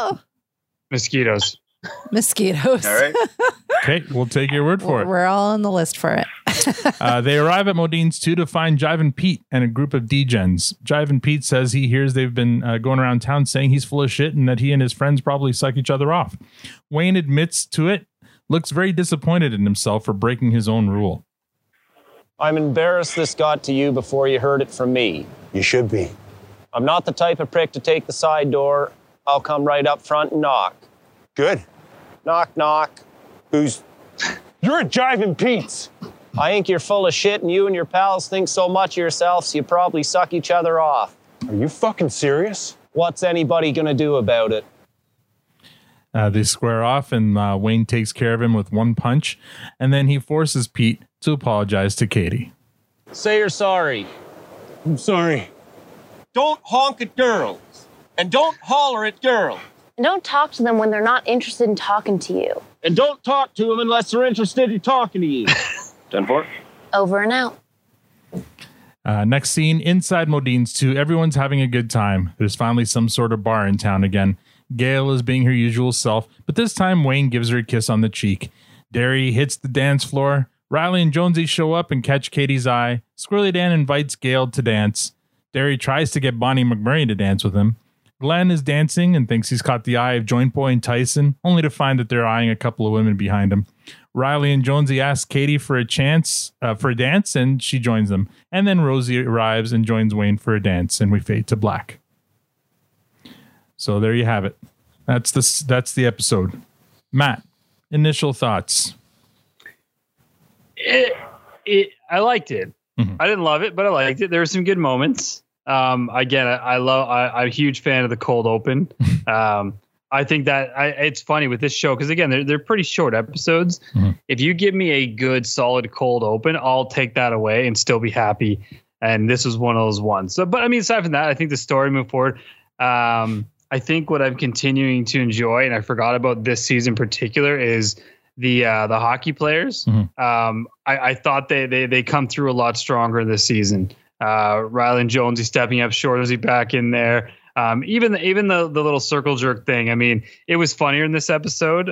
mosquitoes. Mosquitoes. All right. Okay, we'll take your word for it. We're all on the list for it. They arrive at Modine's 2 to find Jive and Pete and a group of D-Gens. Jive and Pete says he hears they've been going around town saying he's full of shit and that he and his friends probably suck each other off. Wayne admits to it, looks very disappointed in himself for breaking his own rule. I'm embarrassed this got to you before you heard it from me. You should be. I'm not the type of prick to take the side door. I'll come right up front and knock. Good. Knock, knock. Who's... You're a Jivin' Pete's. I think you're full of shit, and you and your pals think so much of yourselves you probably suck each other off. Are you fucking serious? What's anybody gonna do about it? They square off, and Wayne takes care of him with one punch, and then he forces Pete to apologize to Katie. Say you're sorry. I'm sorry. Don't honk at girls, and don't holler at girls. And don't talk to them when they're not interested in talking to you. And don't talk to them unless they're interested in talking to you. 10-4. Over and out. Next scene, inside Modine's 2, everyone's having a good time. There's finally some sort of bar in town again. Gail is being her usual self, but this time Wayne gives her a kiss on the cheek. Derry hits the dance floor. Riley and Jonesy show up and catch Katie's eye. Squirrely Dan invites Gail to dance. Derry tries to get Bonnie McMurray to dance with him. Glenn is dancing and thinks he's caught the eye of Joint Boy and Tyson, only to find that they're eyeing a couple of women behind him. Riley and Jonesy ask Katie for a dance, and she joins them. And then Rosie arrives and joins Wayne for a dance, and we fade to black. So there you have it. That's the episode. Matt, initial thoughts. I liked it. Mm-hmm. I didn't love it, but I liked it. There were some good moments. Again, I'm a huge fan of the cold open. I think that it's funny with this show because, again, they're pretty short episodes. Mm-hmm. If you give me a good, solid cold open, I'll take that away and still be happy. And this was one of those ones. So, but I mean, aside from that, I think the story moved forward. I think what I'm continuing to enjoy, and I forgot about this season in particular, is the hockey players. Mm-hmm. I thought they come through a lot stronger this season. Riley and Jonesy stepping up, Shorty back in there. Even the little circle jerk thing. I mean, it was funnier in this episode.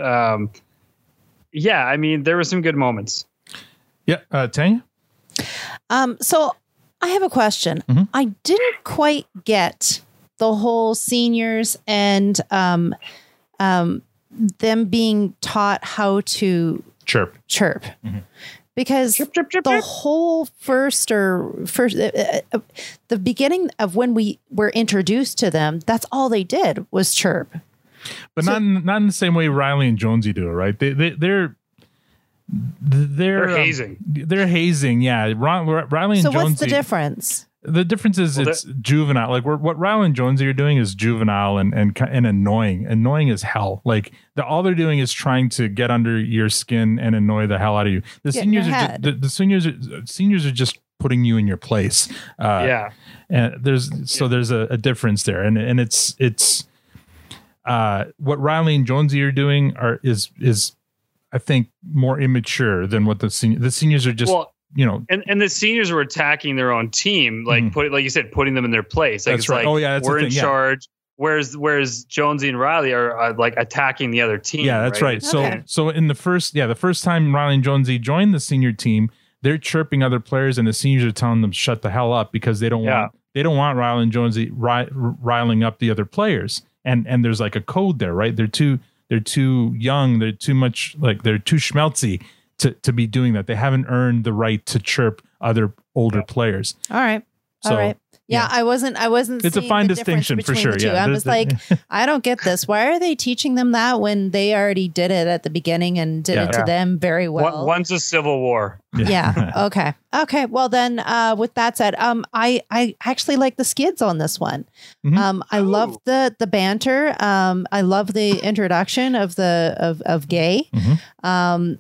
Yeah, I mean, there were some good moments. Yeah. Tanya? So I have a question. Mm-hmm. I didn't quite get the whole seniors and them being taught how to chirp. Mm-hmm. Because the whole the beginning of when we were introduced to them, that's all they did was chirp. But so, not in the same way Riley and Jonesy do it, right? They're hazing. They're hazing, yeah. Riley and Jonesy. So what's the difference? The difference is juvenile. Like what Riley and Jonesy are doing is juvenile and annoying. Annoying as hell. Like all they're doing is trying to get under your skin and annoy the hell out of you. The seniors are just putting you in your place. Yeah. And there's a difference there, and it's what Riley and Jonesy are doing is I think more immature than what the seniors are just. Well, you know, and the seniors were attacking their own team, like like you said, putting them in their place. Like, that's right. Like, oh yeah, that's we're in charge. Whereas Jonesy and Riley are like attacking the other team. Yeah, that's right. Okay. So in the first time Riley and Jonesy joined the senior team, they're chirping other players, and the seniors are telling them shut the hell up because they don't want Riley and Jonesy riling up the other players. And there's like a code there, right? They're too young. They're too much like they're too schmelzy to be doing that. They haven't earned the right to chirp other older players. All right. Yeah. I wasn't it's seeing a fine distinction for sure. Yeah. I was like, I don't get this. Why are they teaching them that when they already did it at the beginning and did it to them very well? One's a civil war. Yeah. Okay. Well then, with that said, I actually like the skids on this one. Mm-hmm. I love the banter. I love the introduction of the Gay. Mm-hmm.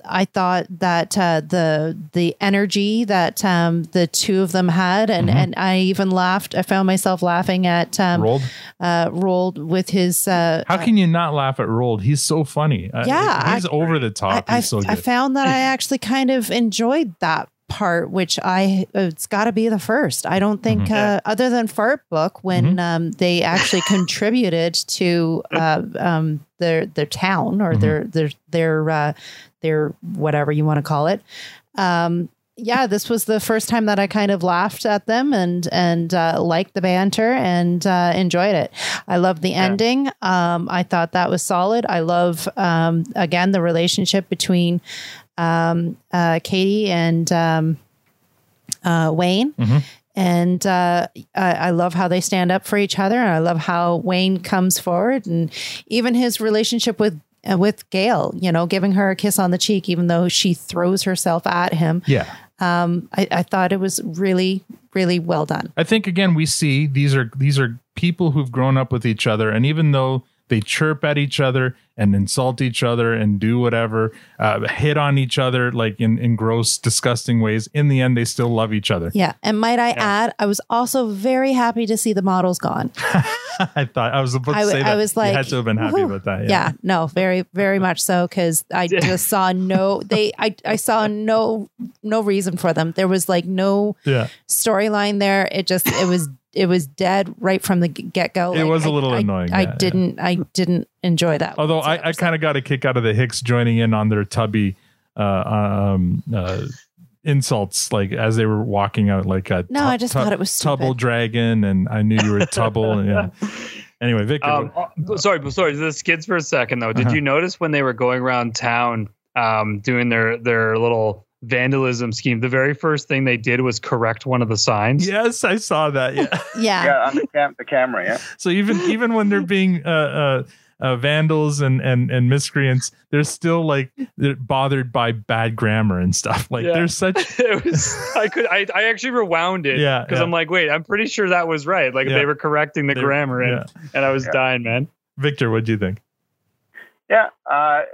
I thought that the energy that the two of them had, and I even laughed. I found myself laughing at Rold with his. How can you not laugh at Rold? He's so funny. He's over the top. He's so good. I found that I actually kind of enjoyed that part, which it's got to be the first. I don't think other than Fart Book, when they actually contributed to their town or their whatever you want to call it. Yeah, this was the first time that I kind of laughed at them and liked the banter and enjoyed it. I loved the ending. I thought that was solid. I love, again, the relationship between Katie and Wayne. And I love how they stand up for each other. And I love how Wayne comes forward, and even his relationship with Gail, you know, giving her a kiss on the cheek, even though she throws herself at him. Yeah. I thought it was really, really well done. I think, again, we see these are people who've grown up with each other. And even though they chirp at each other and insult each other and do whatever, hit on each other, like in gross, disgusting ways, in the end, they still love each other. Yeah. And might I add, I was also very happy to see the models gone. I thought I was about to say that. I was like, you had to have been happy about that. Yeah. No, very, very much so. Cause I just saw no reason for them. There was like no storyline there. It was dead right from the get go. Like, it was a little annoying. I didn't enjoy that. Although I kind of got a kick out of the Hicks joining in on their tubby insults, like as they were walking out, like I just thought it was stupid. Tubble dragon, and I knew you were Tubble. Anyway, Victor. Sorry. This kids for a second though. Did you notice when they were going around town doing their little vandalism scheme, the very first thing they did was correct one of the signs? Yes, I saw that. Yeah. On the camera. Yeah. So even when they're being vandals and miscreants, they're still like they're bothered by bad grammar and stuff. Like there's such. I actually rewound it because I'm like, wait, I'm pretty sure that was right. Like they were correcting the grammar and I was dying, man. Victor, what'd you think? Yeah. I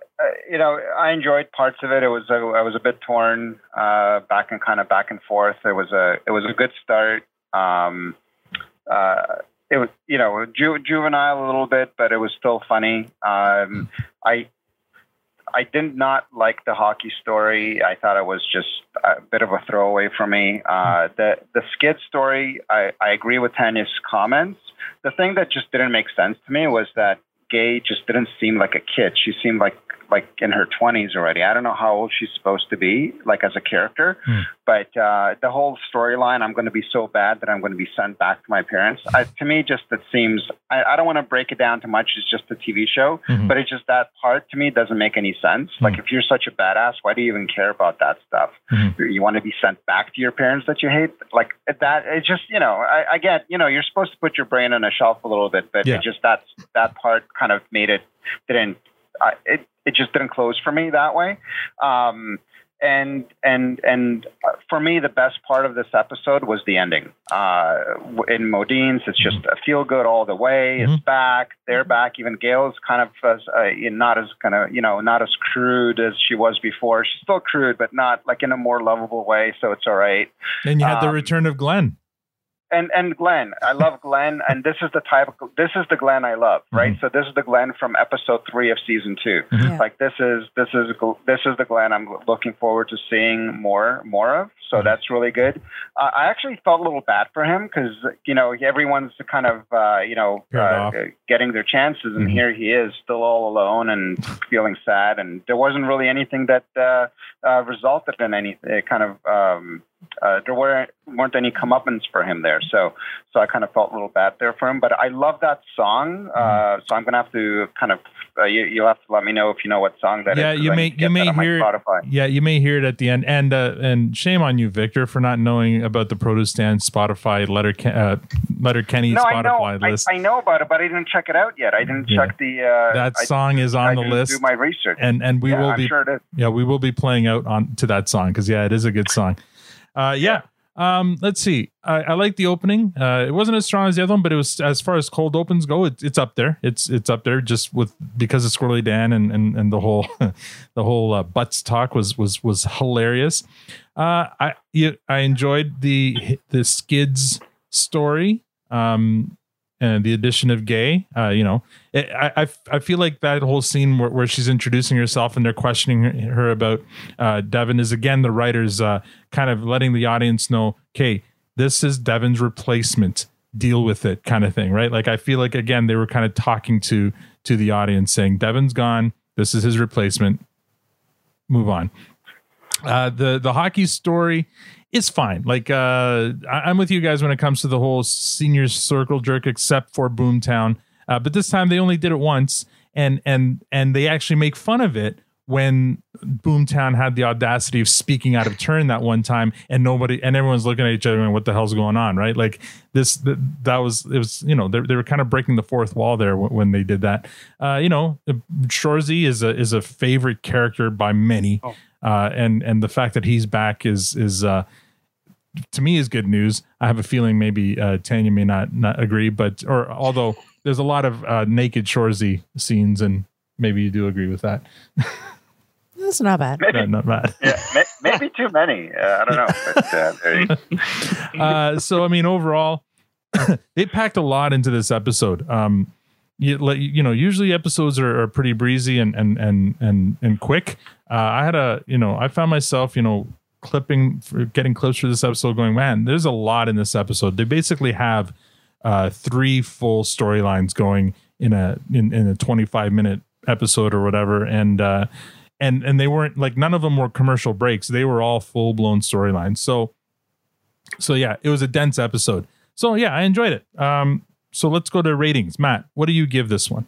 enjoyed parts of it. I was a bit torn, back and forth. It was a good start. It was, juvenile a little bit, but it was still funny. I did not like the hockey story. I thought it was just a bit of a throwaway for me. The skid story, I agree with Tanya's comments. The thing that just didn't make sense to me was that Gay just didn't seem like a kid. She seemed like in her 20s already. I don't know how old she's supposed to be, like as a character, but the whole storyline, I'm going to be so bad that I'm going to be sent back to my parents. To me, just it seems, I don't want to break it down too much. It's just a TV show, but it's just that part to me doesn't make any sense. Like if you're such a badass, why do you even care about that stuff? You want to be sent back to your parents that you hate? Like that, it just, I get, you're supposed to put your brain on a shelf a little bit, but it just, that part kind of made it, it just didn't close for me that way. And for me, the best part of this episode was the ending. In Modine's, it's just a feel good all the way. It's back. They're back. Even Gail's kind of not as crude as she was before. She's still crude, but not like in a more lovable way. So it's all right. And you had the return of Glenn. And Glenn, I love Glenn, and this is the Glenn I love, right? So this is the Glenn from episode 3 of season 2. Like this is the Glenn I'm looking forward to seeing more of. So that's really good. I actually felt a little bad for him because everyone's kind of getting their chances, and here he is still all alone and feeling sad, and there wasn't really anything that resulted in any kind of. There weren't any comeuppance for him there, so I kind of felt a little bad there for him. But I love that song, so I'm gonna have to kind of you'll have to let me know if you know what song that is. You may hear it. Yeah, you may hear it at the end. And shame on you, Victor, for not knowing about the Produce Stand Spotify Letterkenny Spotify list. I know about it, but I didn't check it out yet. I didn't check the that song is on the list. Do my research, and we will be we will be playing out to that song because it is a good song. Let's see. I like the opening. It wasn't as strong as the other one, but it was, as far as cold opens go, it's up there. It's up there just because of Squirrely Dan and the whole butts talk was hilarious. I enjoyed the Skids story. and the addition of gay, I feel like that whole scene where she's introducing herself and they're questioning her about Devin is again, the writers kind of letting the audience know, okay, this is Devin's replacement, deal with it kind of thing. Right. Like, I feel like, again, they were kind of talking to the audience saying Devin's gone. This is his replacement. Move on. The hockey story is fine. Like, I'm with you guys when it comes to the whole senior circle jerk, except for Boomtown. But this time they only did it once, and they actually make fun of it when Boomtown had the audacity of speaking out of turn that one time, and everyone's looking at each other and what the hell's going on, right? Like that was, you know, they were kind of breaking the fourth wall there when they did that. Shorzy is a favorite character by many. Oh. And the fact that he's back is to me is good news. I have a feeling maybe Tanya may not agree, although there's a lot of naked Shorzy scenes, and maybe you do agree with that. That's not bad. Maybe, not bad. Yeah, maybe too many. I don't know. But, so I mean, overall, they packed a lot into this episode. Usually episodes are pretty breezy and quick. I found myself, getting clips for this episode going, man, there's a lot in this episode. They basically have three full storylines going in a 25-minute episode or whatever. And they weren't like, none of them were commercial breaks. They were all full blown storylines. So yeah, it was a dense episode. So yeah, I enjoyed it. So let's go to ratings. Matt, what do you give this one?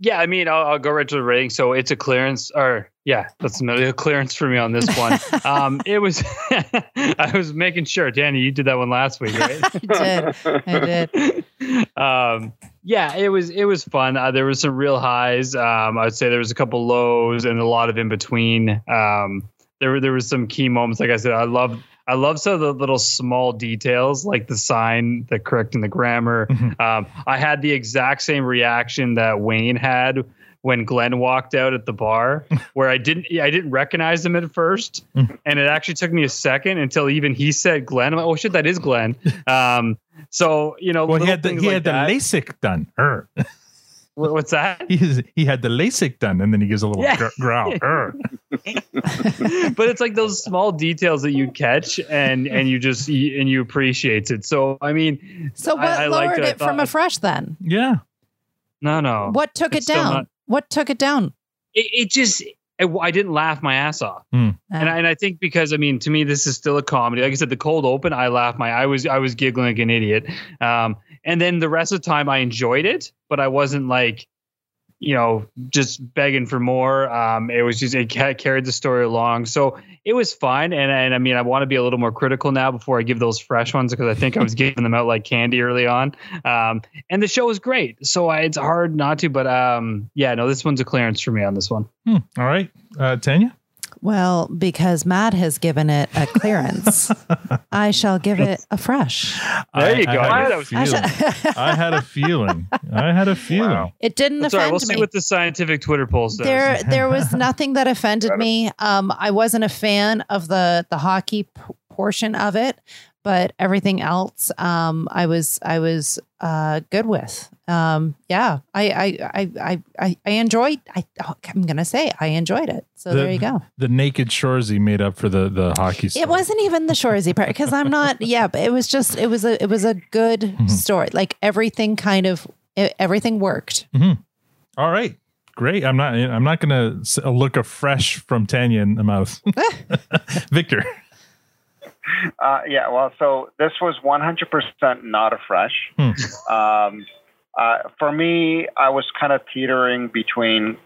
Yeah, I mean, I'll go right to the rating. So it's a clearance, that's another clearance for me on this one. It was, I was making sure, Danny, you did that one last week, right? I did. It was fun. There was some real highs. I'd say there was a couple lows and a lot of in between. There was some key moments. Like I said, I love some of the little small details, like the sign, the correcting the grammar. Mm-hmm. I had the exact same reaction that Wayne had when Glenn walked out at the bar, where I didn't recognize him at first, mm-hmm. and it actually took me a second until even he said Glenn. I'm like, oh shit, that is Glenn. He had the LASIK done. What's that? He had the LASIK done, and then he gives a little growl. But it's like those small details that you catch and you appreciate it. So I mean, so what I lowered it from Afresh then? Yeah, no. What took it down? What took it down? I didn't laugh my ass off, and I think because, I mean, to me this is still a comedy. Like I said, the cold open, I was giggling like an idiot, and then the rest of the time I enjoyed it, but I wasn't like, just begging for more. It was just, it carried the story along, so it was fine. And I mean, I want to be a little more critical now before I give those fresh ones, because I think I was giving them out like candy early on. And the show was great, so it's hard not to. But this one's a clearance for me on this one. All right, Tanya. Well, because Matt has given it a clearance, I shall give it a fresh. There you go. I had a feeling. Wow. It didn't offend me. We'll see what the scientific Twitter poll says. There was nothing that offended me. I wasn't a fan of the hockey portion of it, but everything else, I was good with. I enjoyed. I'm gonna say I enjoyed it. So there you go. The naked Shorzy made up for the hockey story. It wasn't even the Shorzy part, because I'm not. Yeah, but it was just. It was a good story. Like everything worked. Mm-hmm. All right. Great. I'm not gonna look afresh from Tanya in the mouth. Victor. So this was 100% not Afresh. For me, I was kind of teetering between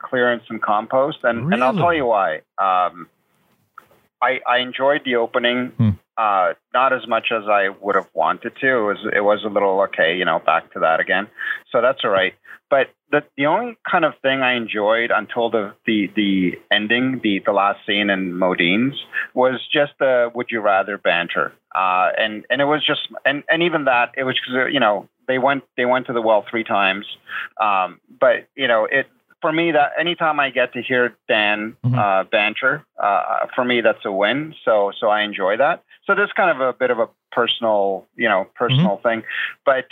clearance and compost, and I'll tell you why. I enjoyed the opening, not as much as I would have wanted to. It was a little okay, back to that again. So that's all right. But the only kind of thing I enjoyed until the ending, the last scene in Modine's, was just the would you rather banter, and it was just and even that, it was, they went to the well 3 times, but for me, that anytime I get to hear Dan banter, for me, that's a win. So I enjoy that. So there's kind of a bit of a personal thing, but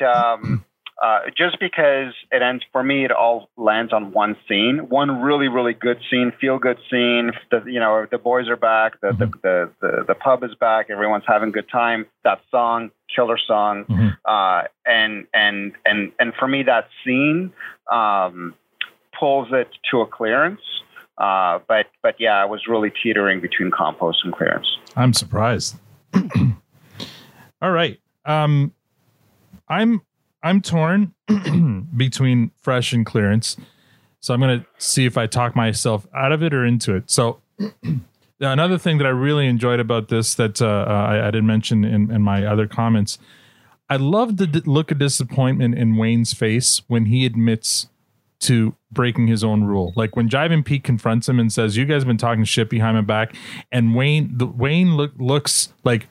just because it ends for me, it all lands on one scene, one really, really good scene, feel good scene. The boys are back, the pub is back, everyone's having a good time. That song, killer song, and for me, that scene pulls it to a clearance. But yeah, I was really teetering between compost and clearance. I'm surprised. All right. I'm torn between fresh and clearance. So I'm going to see if I talk myself out of it or into it. So another thing that I really enjoyed about this that I didn't mention in my other comments, I love the look of disappointment in Wayne's face when he admits to breaking his own rule. Like when Jive and Pete confronts him and says, you guys have been talking shit behind my back. And Wayne looks like,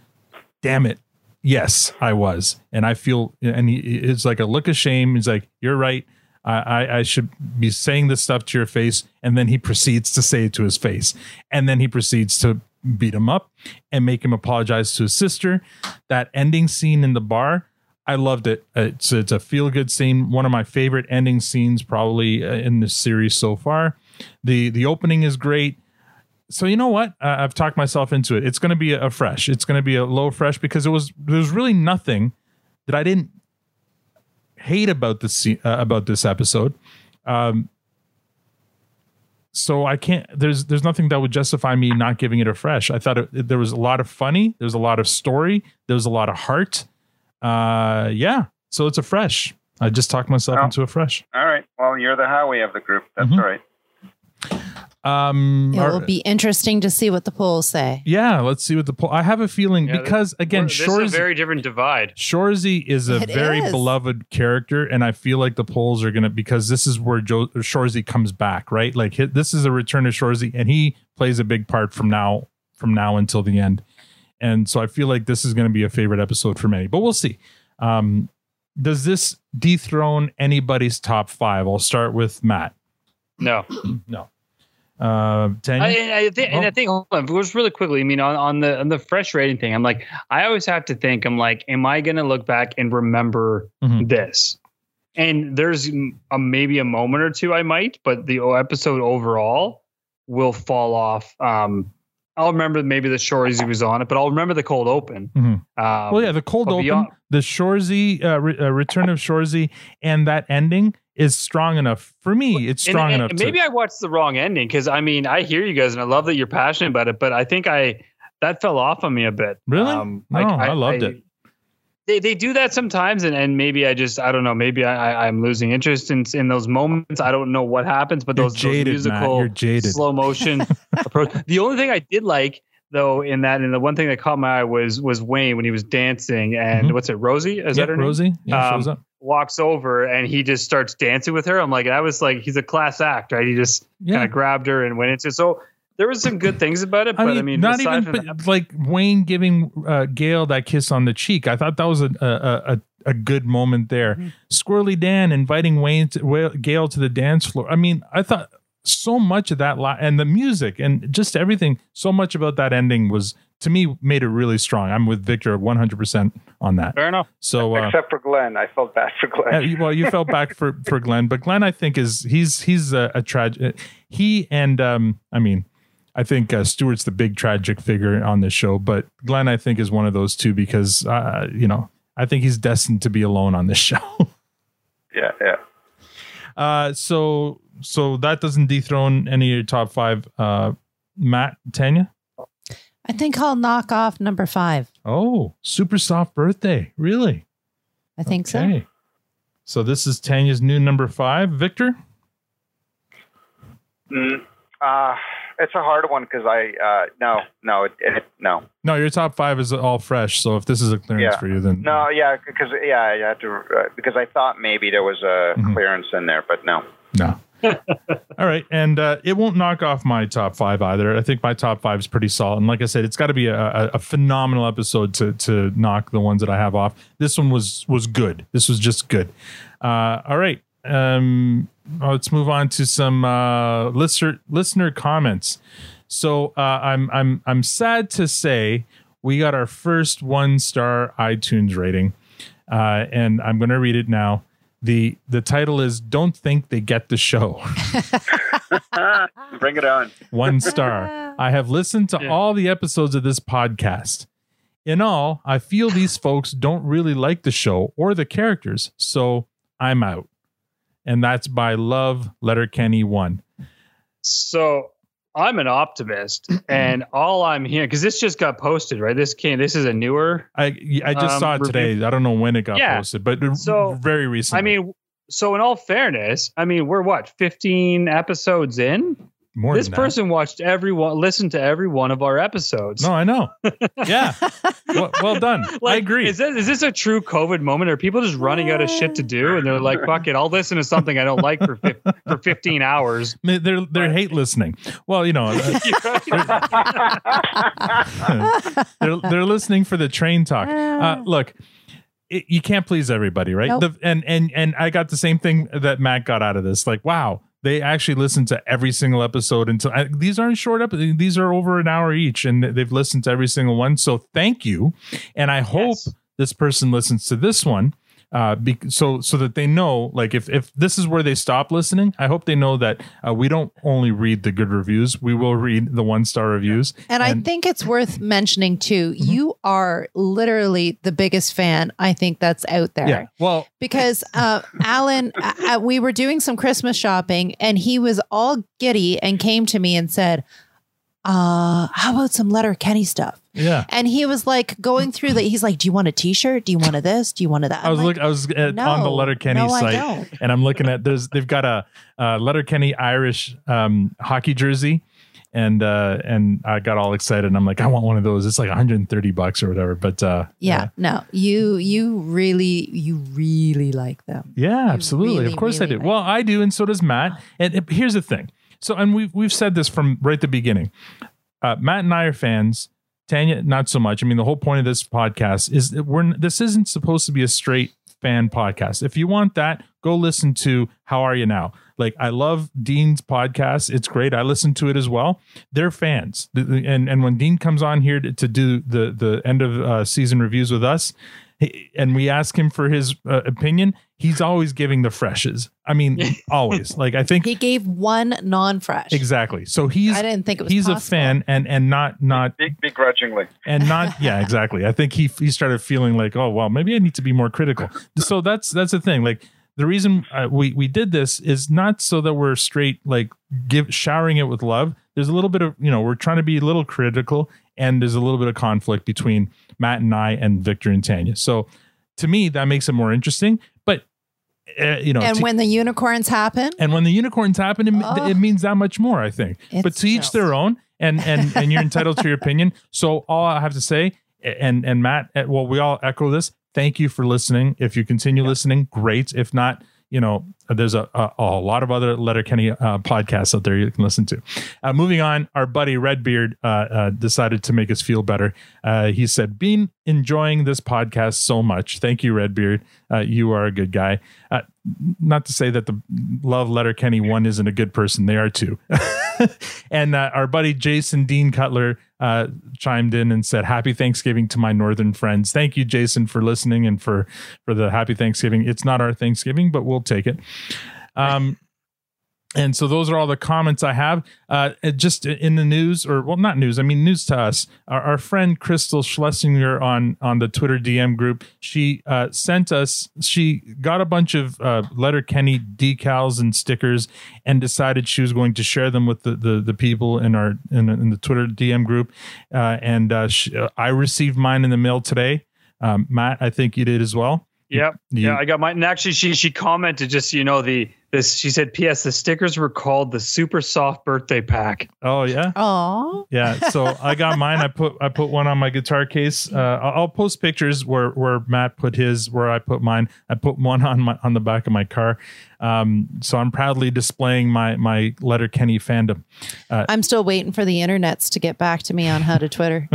damn it. Yes, I was. And I feel, and it's like a look of shame. He's like, you're right. I should be saying this stuff to your face. And then he proceeds to say it to his face. And then he proceeds to beat him up and make him apologize to his sister. That ending scene in the bar, I loved it. It's a feel good scene. One of my favorite ending scenes probably in this series so far. The opening is great. So you know what? I've talked myself into it. It's going to be a fresh. It's going to be a low fresh because there's really nothing that I didn't hate about this episode. So I can't. There's nothing that would justify me not giving it a fresh. I thought there was a lot of funny. There's a lot of story. There's a lot of heart. Yeah. So it's a fresh. I just talked myself into a fresh. All right. Well, you're the Howie of the group. That's all right. It will be interesting to see what the polls say. Yeah, let's see what the poll. I have a feeling because again, Shorzy is a very different divide. Shorzy is a very beloved character, and I feel like the polls are gonna, because this is where Shorzy comes back, right? Like this is a return to Shorzy, and he plays a big part from now until the end. And so I feel like this is going to be a favorite episode for many, but we'll see. Does this dethrone anybody's top five? I'll start with Matt. No. Tanya? I think hold on, just really quickly, I mean, on the fresh rating thing, I'm like, I always have to think, I'm like, am I going to look back and remember this? And there's maybe a moment or two I might, but the episode overall will fall off. I'll remember maybe the Shorzy he was on it, but I'll remember the cold open. The cold open, the Shorzy, return of Shorzy, and that ending is strong enough for me. It's strong enough. Maybe I watched the wrong ending, because I mean, I hear you guys and I love that you're passionate about it, but I think that fell off on me a bit. Really? I loved it. They do that sometimes, and maybe I'm losing interest in those moments. I don't know what happens, but those musical slow motion approach. The only thing I did like though in that, and the one thing that caught my eye was Wayne when he was dancing, and what's it, Rosie? Is that her name? Rosie? Yeah, shows up. Walks over and he just starts dancing with her. I'm like, I was like, he's a class act, right? He just kind of grabbed her and went into it. So there was some good things about it, but I mean not even like Wayne giving Gale that kiss on the cheek. I thought that was a good moment there. Squirrely Dan inviting Gale to the dance floor. I mean, I thought so much of that and the music and just everything. So much about that ending was, to me, made it really strong. I'm with Victor 100% on that. Fair enough. So except for Glenn, I felt bad for Glenn. Well, you felt bad for Glenn, but Glenn, I think he's a tragic. He and I think Stewart's the big tragic figure on this show, but Glenn, I think, is one of those two because I think he's destined to be alone on this show. Yeah. So that doesn't dethrone any of your top five. Matt, Tanya? I think I'll knock off number 5. Oh, Super Soft Birthday. Really? I think so. So this is Tanya's new number 5. Victor? It's a hard one because no. No, your top 5 is all fresh. So if this is a clearance for you, then. No, yeah, because I had to, because I thought maybe there was a clearance in there, but no. No. All right. And it won't knock off my top 5 either. I think my top 5 is pretty solid. And like I said, it's got to be a phenomenal episode to knock the ones that I have off. This one was good. This was just good. All right. Let's move on to some listener comments. So I'm sad to say we got our first 1-star iTunes rating, and I'm going to read it now. The title is "Don't Think They Get the Show." Bring it on. 1 star. I have listened to all the episodes of this podcast. In all, I feel these folks don't really like the show or the characters, so I'm out. And that's by Love Letterkenny 1. So I'm an optimist, and all I'm hearing, because this just got posted, right? This is a newer. I just saw it today. I don't know when it got posted, but so, very recently. I mean, so in all fairness, I mean, we're what, 15 episodes in? More this than person that. Watched every one, listened to every one of our episodes. No, I know. Yeah. well done. Like, I agree. Is this a true COVID moment? Are people just running out of shit to do? And they're like, fuck it, I'll listen to something I don't like for 15 hours. They're hate listening. Well, you know, they're listening for the train talk. Look, you can't please everybody, right? Nope. And I got the same thing that Matt got out of this. Like, wow. They actually listen to every single episode until these aren't short episodes. These are over an hour each, and they've listened to every single one. So thank you. And I hope this person listens to this one so that they know, like, if this is where they stop listening, I hope they know that we don't only read the good reviews. We will read the 1-star reviews. And I think it's worth mentioning, too. Mm-hmm. You are literally the biggest fan, I think, that's out there. Yeah. Well, because Alan, we were doing some Christmas shopping, and he was all giddy and came to me and said, how about some Letterkenny stuff? Yeah. And he was like going through that. He's like, do you want a t-shirt? Do you want a this? Do you want a that? I was on the Letterkenny site, and I'm looking at they've got a Letterkenny Irish hockey jersey. And I got all excited, and I'm like, I want one of those. It's like $130 or whatever. But no, you really like them. Yeah, absolutely. Really, of course really I do. Like I do. And so does Matt. And here's the thing. So, and we've said this from right at the beginning. Matt and I are fans. Tanya, not so much. I mean, the whole point of this podcast is that this isn't supposed to be a straight fan podcast. If you want that, go listen to How Are You Now? Like, I love Dean's podcast. It's great. I listen to it as well. They're fans. And when Dean comes on here to do the end of season reviews with us, and we ask him for his opinion, he's always giving the freshes. I mean, always. Like, I think he gave one non-fresh. Exactly. So I didn't think it was possible. A fan and not begrudgingly. And not exactly. I think he started feeling like, oh, well, maybe I need to be more critical. So that's the thing. Like, the reason we did this is not so that we're straight, like, showering it with love. There's a little bit of, you know, we're trying to be a little critical, and there's a little bit of conflict between Matt and I and Victor and Tanya. So to me, that makes it more interesting. But, you know. And when the unicorns happen. It means that much more, I think. But to each their own. And you're entitled to your opinion. So all I have to say, and Matt, well, we all echo this. Thank you for listening. If you continue listening, great. If not, you know, there's a lot of other Letterkenny podcasts out there you can listen to. Moving on, our buddy Redbeard decided to make us feel better. He said, been enjoying this podcast so much. Thank you, Redbeard. You are a good guy. Not to say that the Love Letterkenny one isn't a good person. They are too. And our buddy Jason Dean Cutler chimed in and said, happy Thanksgiving to my northern friends. Thank you, Jason, for listening and for the happy Thanksgiving. It's not our Thanksgiving, but we'll take it. And so those are all the comments I have. Just in the news, or well, not news, I mean news to us. Our friend Crystal Schlesinger on the Twitter DM group, she sent us. She got a bunch of Letterkenny decals and stickers, and decided she was going to share them with the people in our in the Twitter DM group. I received mine in the mail today. Matt, I think you did as well. Yep. Yeah, I got mine. And actually, she commented, just so you know, she said, P.S. the stickers were called the Super Soft Birthday Pack. Oh, yeah. Oh, yeah. So I got mine. I put one on my guitar case. I'll post pictures where Matt put his, where I put mine. I put one on the back of my car. So I'm proudly displaying my Letterkenny fandom. I'm still waiting for the internets to get back to me on how to Twitter.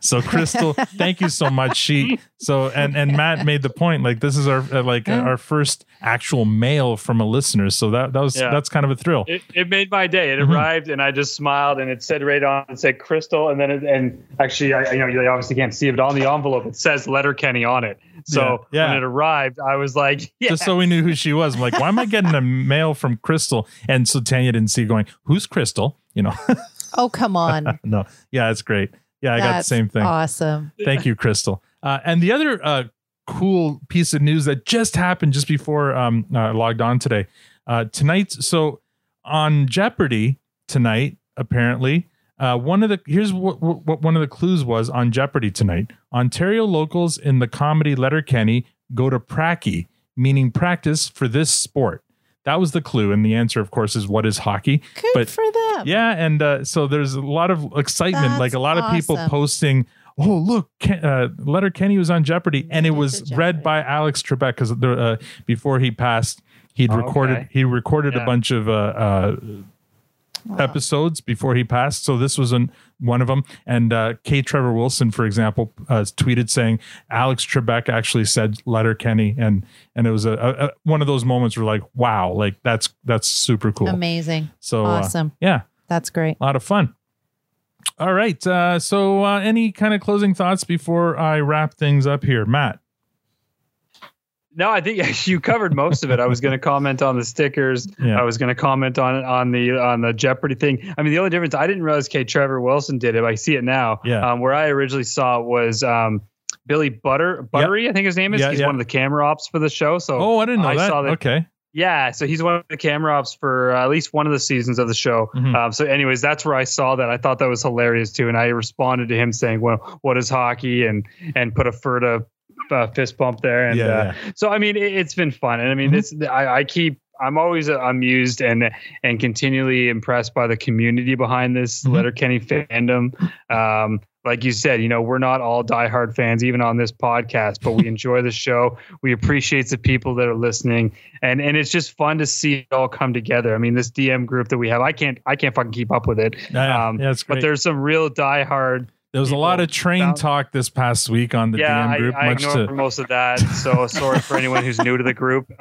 So Crystal, thank you so much. And Matt made the point, like, this is our first actual mail from a listener. So that's kind of a thrill. It made my day. It arrived and I just smiled, and it said right on, it said Crystal. And then, they obviously can't see it, but on the envelope, it says Letterkenny on it. So when it arrived, I was like, yeah. Just so we knew who she was. I'm like, why am I getting a mail from Crystal? And so Tanya didn't see it, going, who's Crystal? You know? Oh, come on. No. Yeah, it's great. Yeah, I got the same thing. Awesome. Thank you, Crystal. And the other cool piece of news that just happened just before I logged on today. So on Jeopardy tonight, apparently, one of the clues was on Jeopardy tonight. Ontario locals in the comedy Letterkenny go to pracky, meaning practice for this sport. That was the clue. And the answer, of course, is what is hockey. Good for them. Yeah. And so there's a lot of excitement, of people posting, oh, look, Letterkenny was on Jeopardy. And it was read by Alex Trebek, because before he passed, he recorded a bunch of episodes before he passed. So this was one of them. And K. Trevor Wilson, for example, tweeted saying Alex Trebek actually said Letterkenny. And it was a one of those moments where, like, wow, like that's super cool. Amazing. So awesome. Yeah, that's great. A lot of fun. All right. So any kind of closing thoughts before I wrap things up here, Matt? No, I think you covered most of it. I was going to comment on the stickers. Yeah. I was going to comment on the Jeopardy thing. I mean, the only difference, I didn't realize K. Trevor Wilson did it, but I see it now. Yeah. Where I originally saw was Billy Buttery, I think his name is. Yeah, he's one of the camera ops for the show. So I didn't know that. Saw that. Okay. Yeah, so he's one of the camera ops for at least one of the seasons of the show. Mm-hmm. So anyways, that's where I saw that. I thought that was hilarious too. And I responded to him saying, well, what is hockey? And put a Furta fist bump there. And so, I mean, it's been fun. And I mean, I'm always amused and continually impressed by the community behind this Letterkenny fandom. Like you said, you know, we're not all diehard fans, even on this podcast, but we enjoy the show. We appreciate the people that are listening, and it's just fun to see it all come together. I mean, this DM group that we have, I can't fucking keep up with it. That's great. But there's some real diehard. There was a lot of train talk this past week on the DM group. I ignored most of that. So sorry for anyone who's new to the group.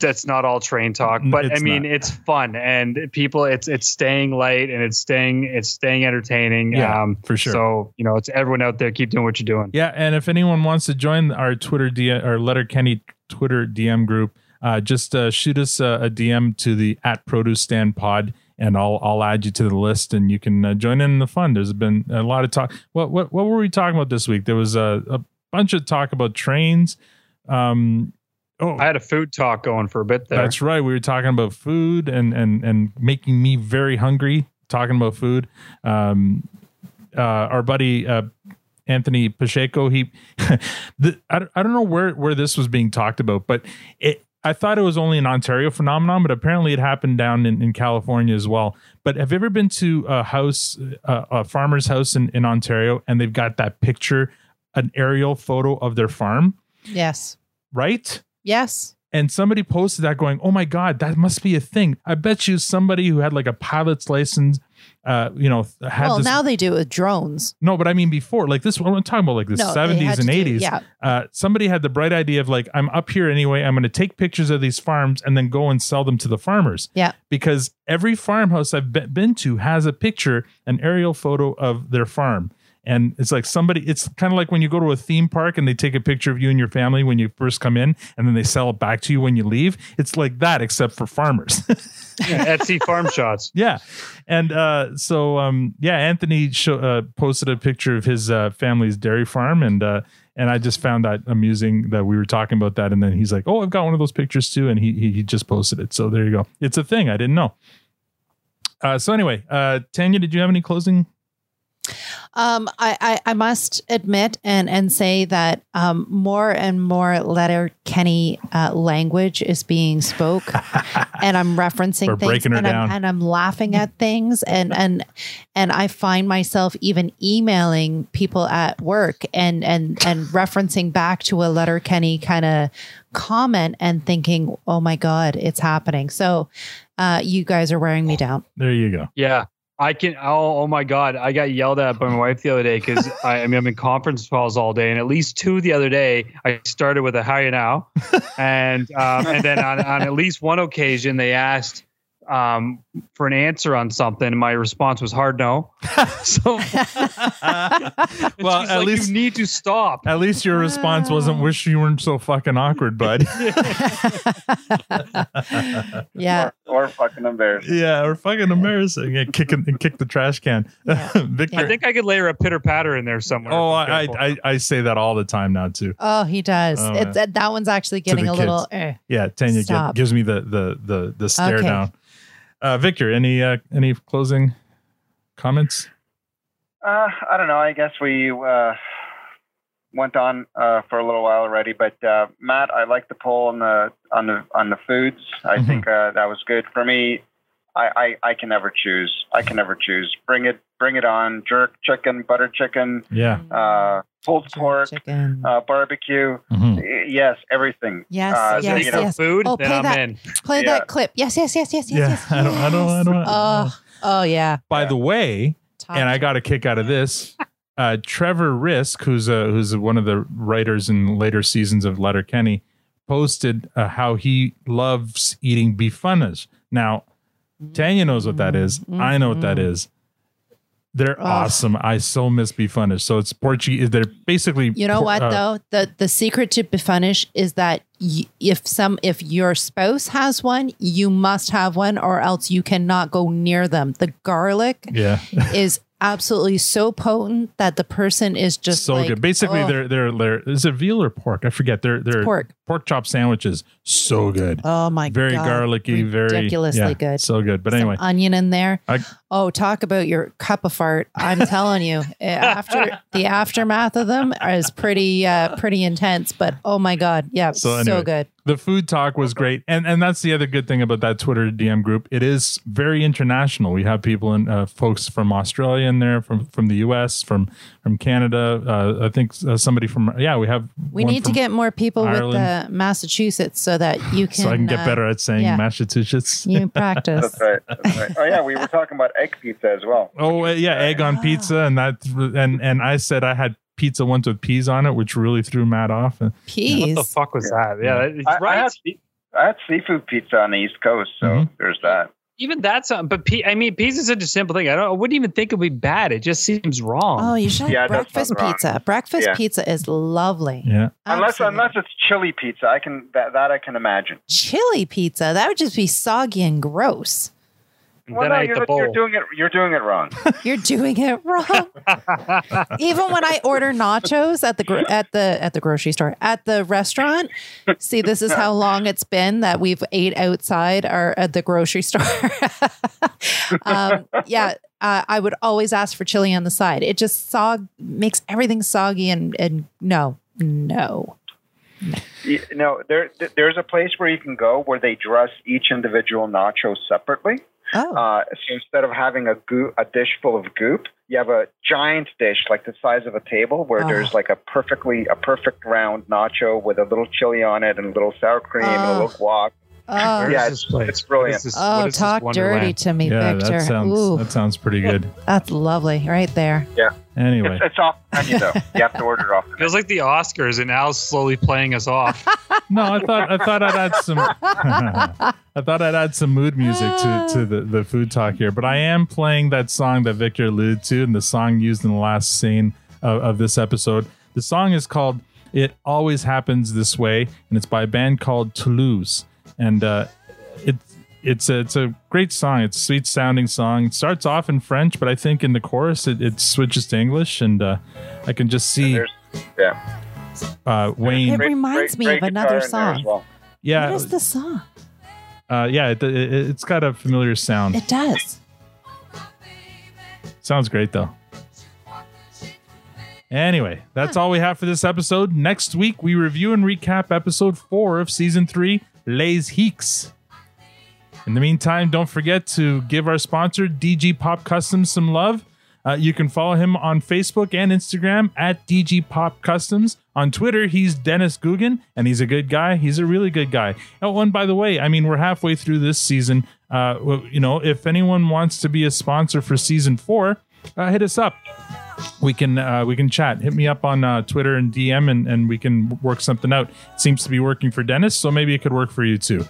That's not all train talk, but it's fun, and people. It's staying light, and it's staying entertaining. Yeah, for sure. So it's everyone out there. Keep doing what you're doing. Yeah, and if anyone wants to join our Letterkenny Twitter DM group, just shoot us a DM to the @ProduceStandPod. And I'll add you to the list, and you can join in the fun. There's been a lot of talk. What were we talking about this week? There was a bunch of talk about trains. I had a food talk going for a bit there. That's right. We were talking about food and making me very hungry. Talking about food. Our buddy Anthony Pacheco. I don't know where this was being talked about, but I thought it was only an Ontario phenomenon, but apparently it happened down in California as well. But have you ever been to a farmer's house in Ontario, and they've got that picture, an aerial photo of their farm? Yes. Right? Yes. And somebody posted that going, oh my God, that must be a thing. I bet you somebody who had like a pilot's license, now they do it with drones. No, but I mean before, like this, I'm talking about like the 70s and 80s. Somebody had the bright idea of like, I'm up here anyway. I'm going to take pictures of these farms and then go and sell them to the farmers. Yeah. Because every farmhouse I've been to has a picture, an aerial photo of their farm. And it's like it's kind of like when you go to a theme park and they take a picture of you and your family when you first come in, and then they sell it back to you when you leave. It's like that, except for farmers. Etsy farm shots. Yeah. And Anthony posted a picture of his family's dairy farm. And I just found that amusing that we were talking about that. And then he's like, oh, I've got one of those pictures too. And he just posted it. So there you go. It's a thing. I didn't know. So anyway, Tanya, did you have any closing I must admit and say that more and more Letterkenny language is being spoke, and I'm referencing We're things breaking her and, down. And I'm laughing at things, and I find myself even emailing people at work and referencing back to a Letterkenny kind of comment and thinking, oh my God, it's happening. So you guys are wearing me down. There you go. Yeah. Oh my God. I got yelled at by my wife the other day because I'm in conference calls all day, and at least two the other day, I started with a how you now. And then on at least one occasion, they asked for an answer on something, and my response was hard no. So, well, at like, least you need to stop. At least your response wasn't "wish you weren't so fucking awkward, bud." Yeah, or fucking embarrassing. Yeah, or fucking embarrassing. Yeah, kick the trash can. Yeah. Victor, I think I could layer a pitter patter in there somewhere. Oh, I say that all the time now too. Oh, he does. Oh, it's that one's actually getting a little. Yeah, Tanya gives me the stare down. Victor, any closing comments? I don't know. I guess we went on for a little while already, but Matt, I like the poll on the foods. I think that was good for me. I can never choose. Bring it on. Jerk chicken, butter chicken. Yeah. Pulled pork, barbecue. Mm-hmm. Yes, everything. Yes, yes, you know, yes. Food, oh, then I'm that, in. Play that clip. Yes. I don't. Oh, yeah. By the way, and I got a kick out of this, Trevor Risk, who's one of the writers in later seasons of Letterkenny, posted how he loves eating bifanas. Now, Tanya knows what that is. Mm-hmm. I know what that is. They're awesome. I so miss bifanas. So it's Portuguese. They're basically. You know what though? The secret to bifanas is that if your spouse has one, you must have one, or else you cannot go near them. The garlic is absolutely so potent that the person is just so like, good. Basically, they're is it veal or pork? I forget. They're pork chop sandwiches. So good. Oh my god! Very garlicky. Ridiculously good. So good. But some anyway, onion in there. Talk about your cup of fart! I'm telling you, after the aftermath of them is pretty intense. But oh my god, yeah, so good. The food talk was great, and that's the other good thing about that Twitter DM group. It is very international. We have people and folks from Australia in there, from the U.S., from Canada. I think somebody from we have. We need to get more people Ireland. With Massachusetts so that you can. So I can get better at saying Massachusetts. You can practice. That's right. Oh yeah, we were talking about. Egg pizza as well. Oh yeah, egg on pizza, and that and I said I had pizza once with peas on it, which really threw Matt off. Peas? Yeah. What the fuck was that? Yeah, right. I had seafood pizza on the East Coast, so there's that. Even that's something, but peas is such a simple thing. I wouldn't even think it would be bad. It just seems wrong. Oh, you should have breakfast pizza. Wrong. Breakfast pizza is lovely. Yeah, unless it's chili pizza, I can that I can imagine. Chili pizza that would just be soggy and gross. Well, then You're doing it wrong. You're doing it wrong. Even when I order nachos at the grocery store, at the restaurant. See, this is how long it's been that we've ate outside or at the grocery store. I would always ask for chili on the side. It just makes everything soggy and no. You know, there's a place where you can go where they dress each individual nacho separately. Oh. So instead of having a dish full of goop, you have a giant dish like the size of a table where there's like a perfect round nacho with a little chili on it and a little sour cream and a little guac. Oh. Yeah, it's brilliant. Talk dirty to me, Victor. That sounds pretty good. That's lovely right there. Yeah. Anyway. It's off the menu, though. You have to order off the menu. It was like the Oscars, and Al's slowly playing us off. No, I thought I'd add some mood music to the food talk here. But I am playing that song that Victor alluded to and the song used in the last scene of this episode. The song is called It Always Happens This Way, and it's by a band called Toulouse. And it's a great song. It's a sweet sounding song. It starts off in French, but I think in the chorus it switches to English, and I can just see Wayne. It reminds me of another song. Well. Yeah, what is the song? It's got a familiar sound. It does. Sounds great though. Anyway, that's all we have for this episode. Next week, we review and recap episode 4 of season 3, Les Hicks. In the meantime, don't forget to give our sponsor, DG Pop Customs, some love. You can follow him on Facebook and Instagram at DG Pop Customs. On Twitter, he's Dennis Guggen, and he's a good guy. He's a really good guy. Oh, and by the way, I mean, we're halfway through this season. You know, if anyone wants to be a sponsor for season 4, hit us up. We can chat. Hit me up on Twitter and DM, and we can work something out. It seems to be working for Dennis, so maybe it could work for you too.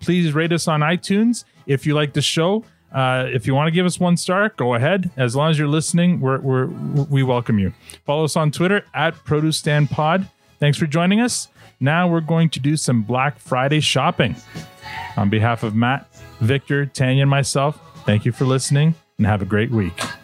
Please rate us on iTunes if you like the show. If you want to give us 1 star, go ahead. As long as you're listening, we welcome you. Follow us on Twitter at Produce Stand Pod. Thanks for joining us. Now we're going to do some Black Friday shopping. On behalf of Matt, Victor, Tanya, and myself, thank you for listening, and have a great week.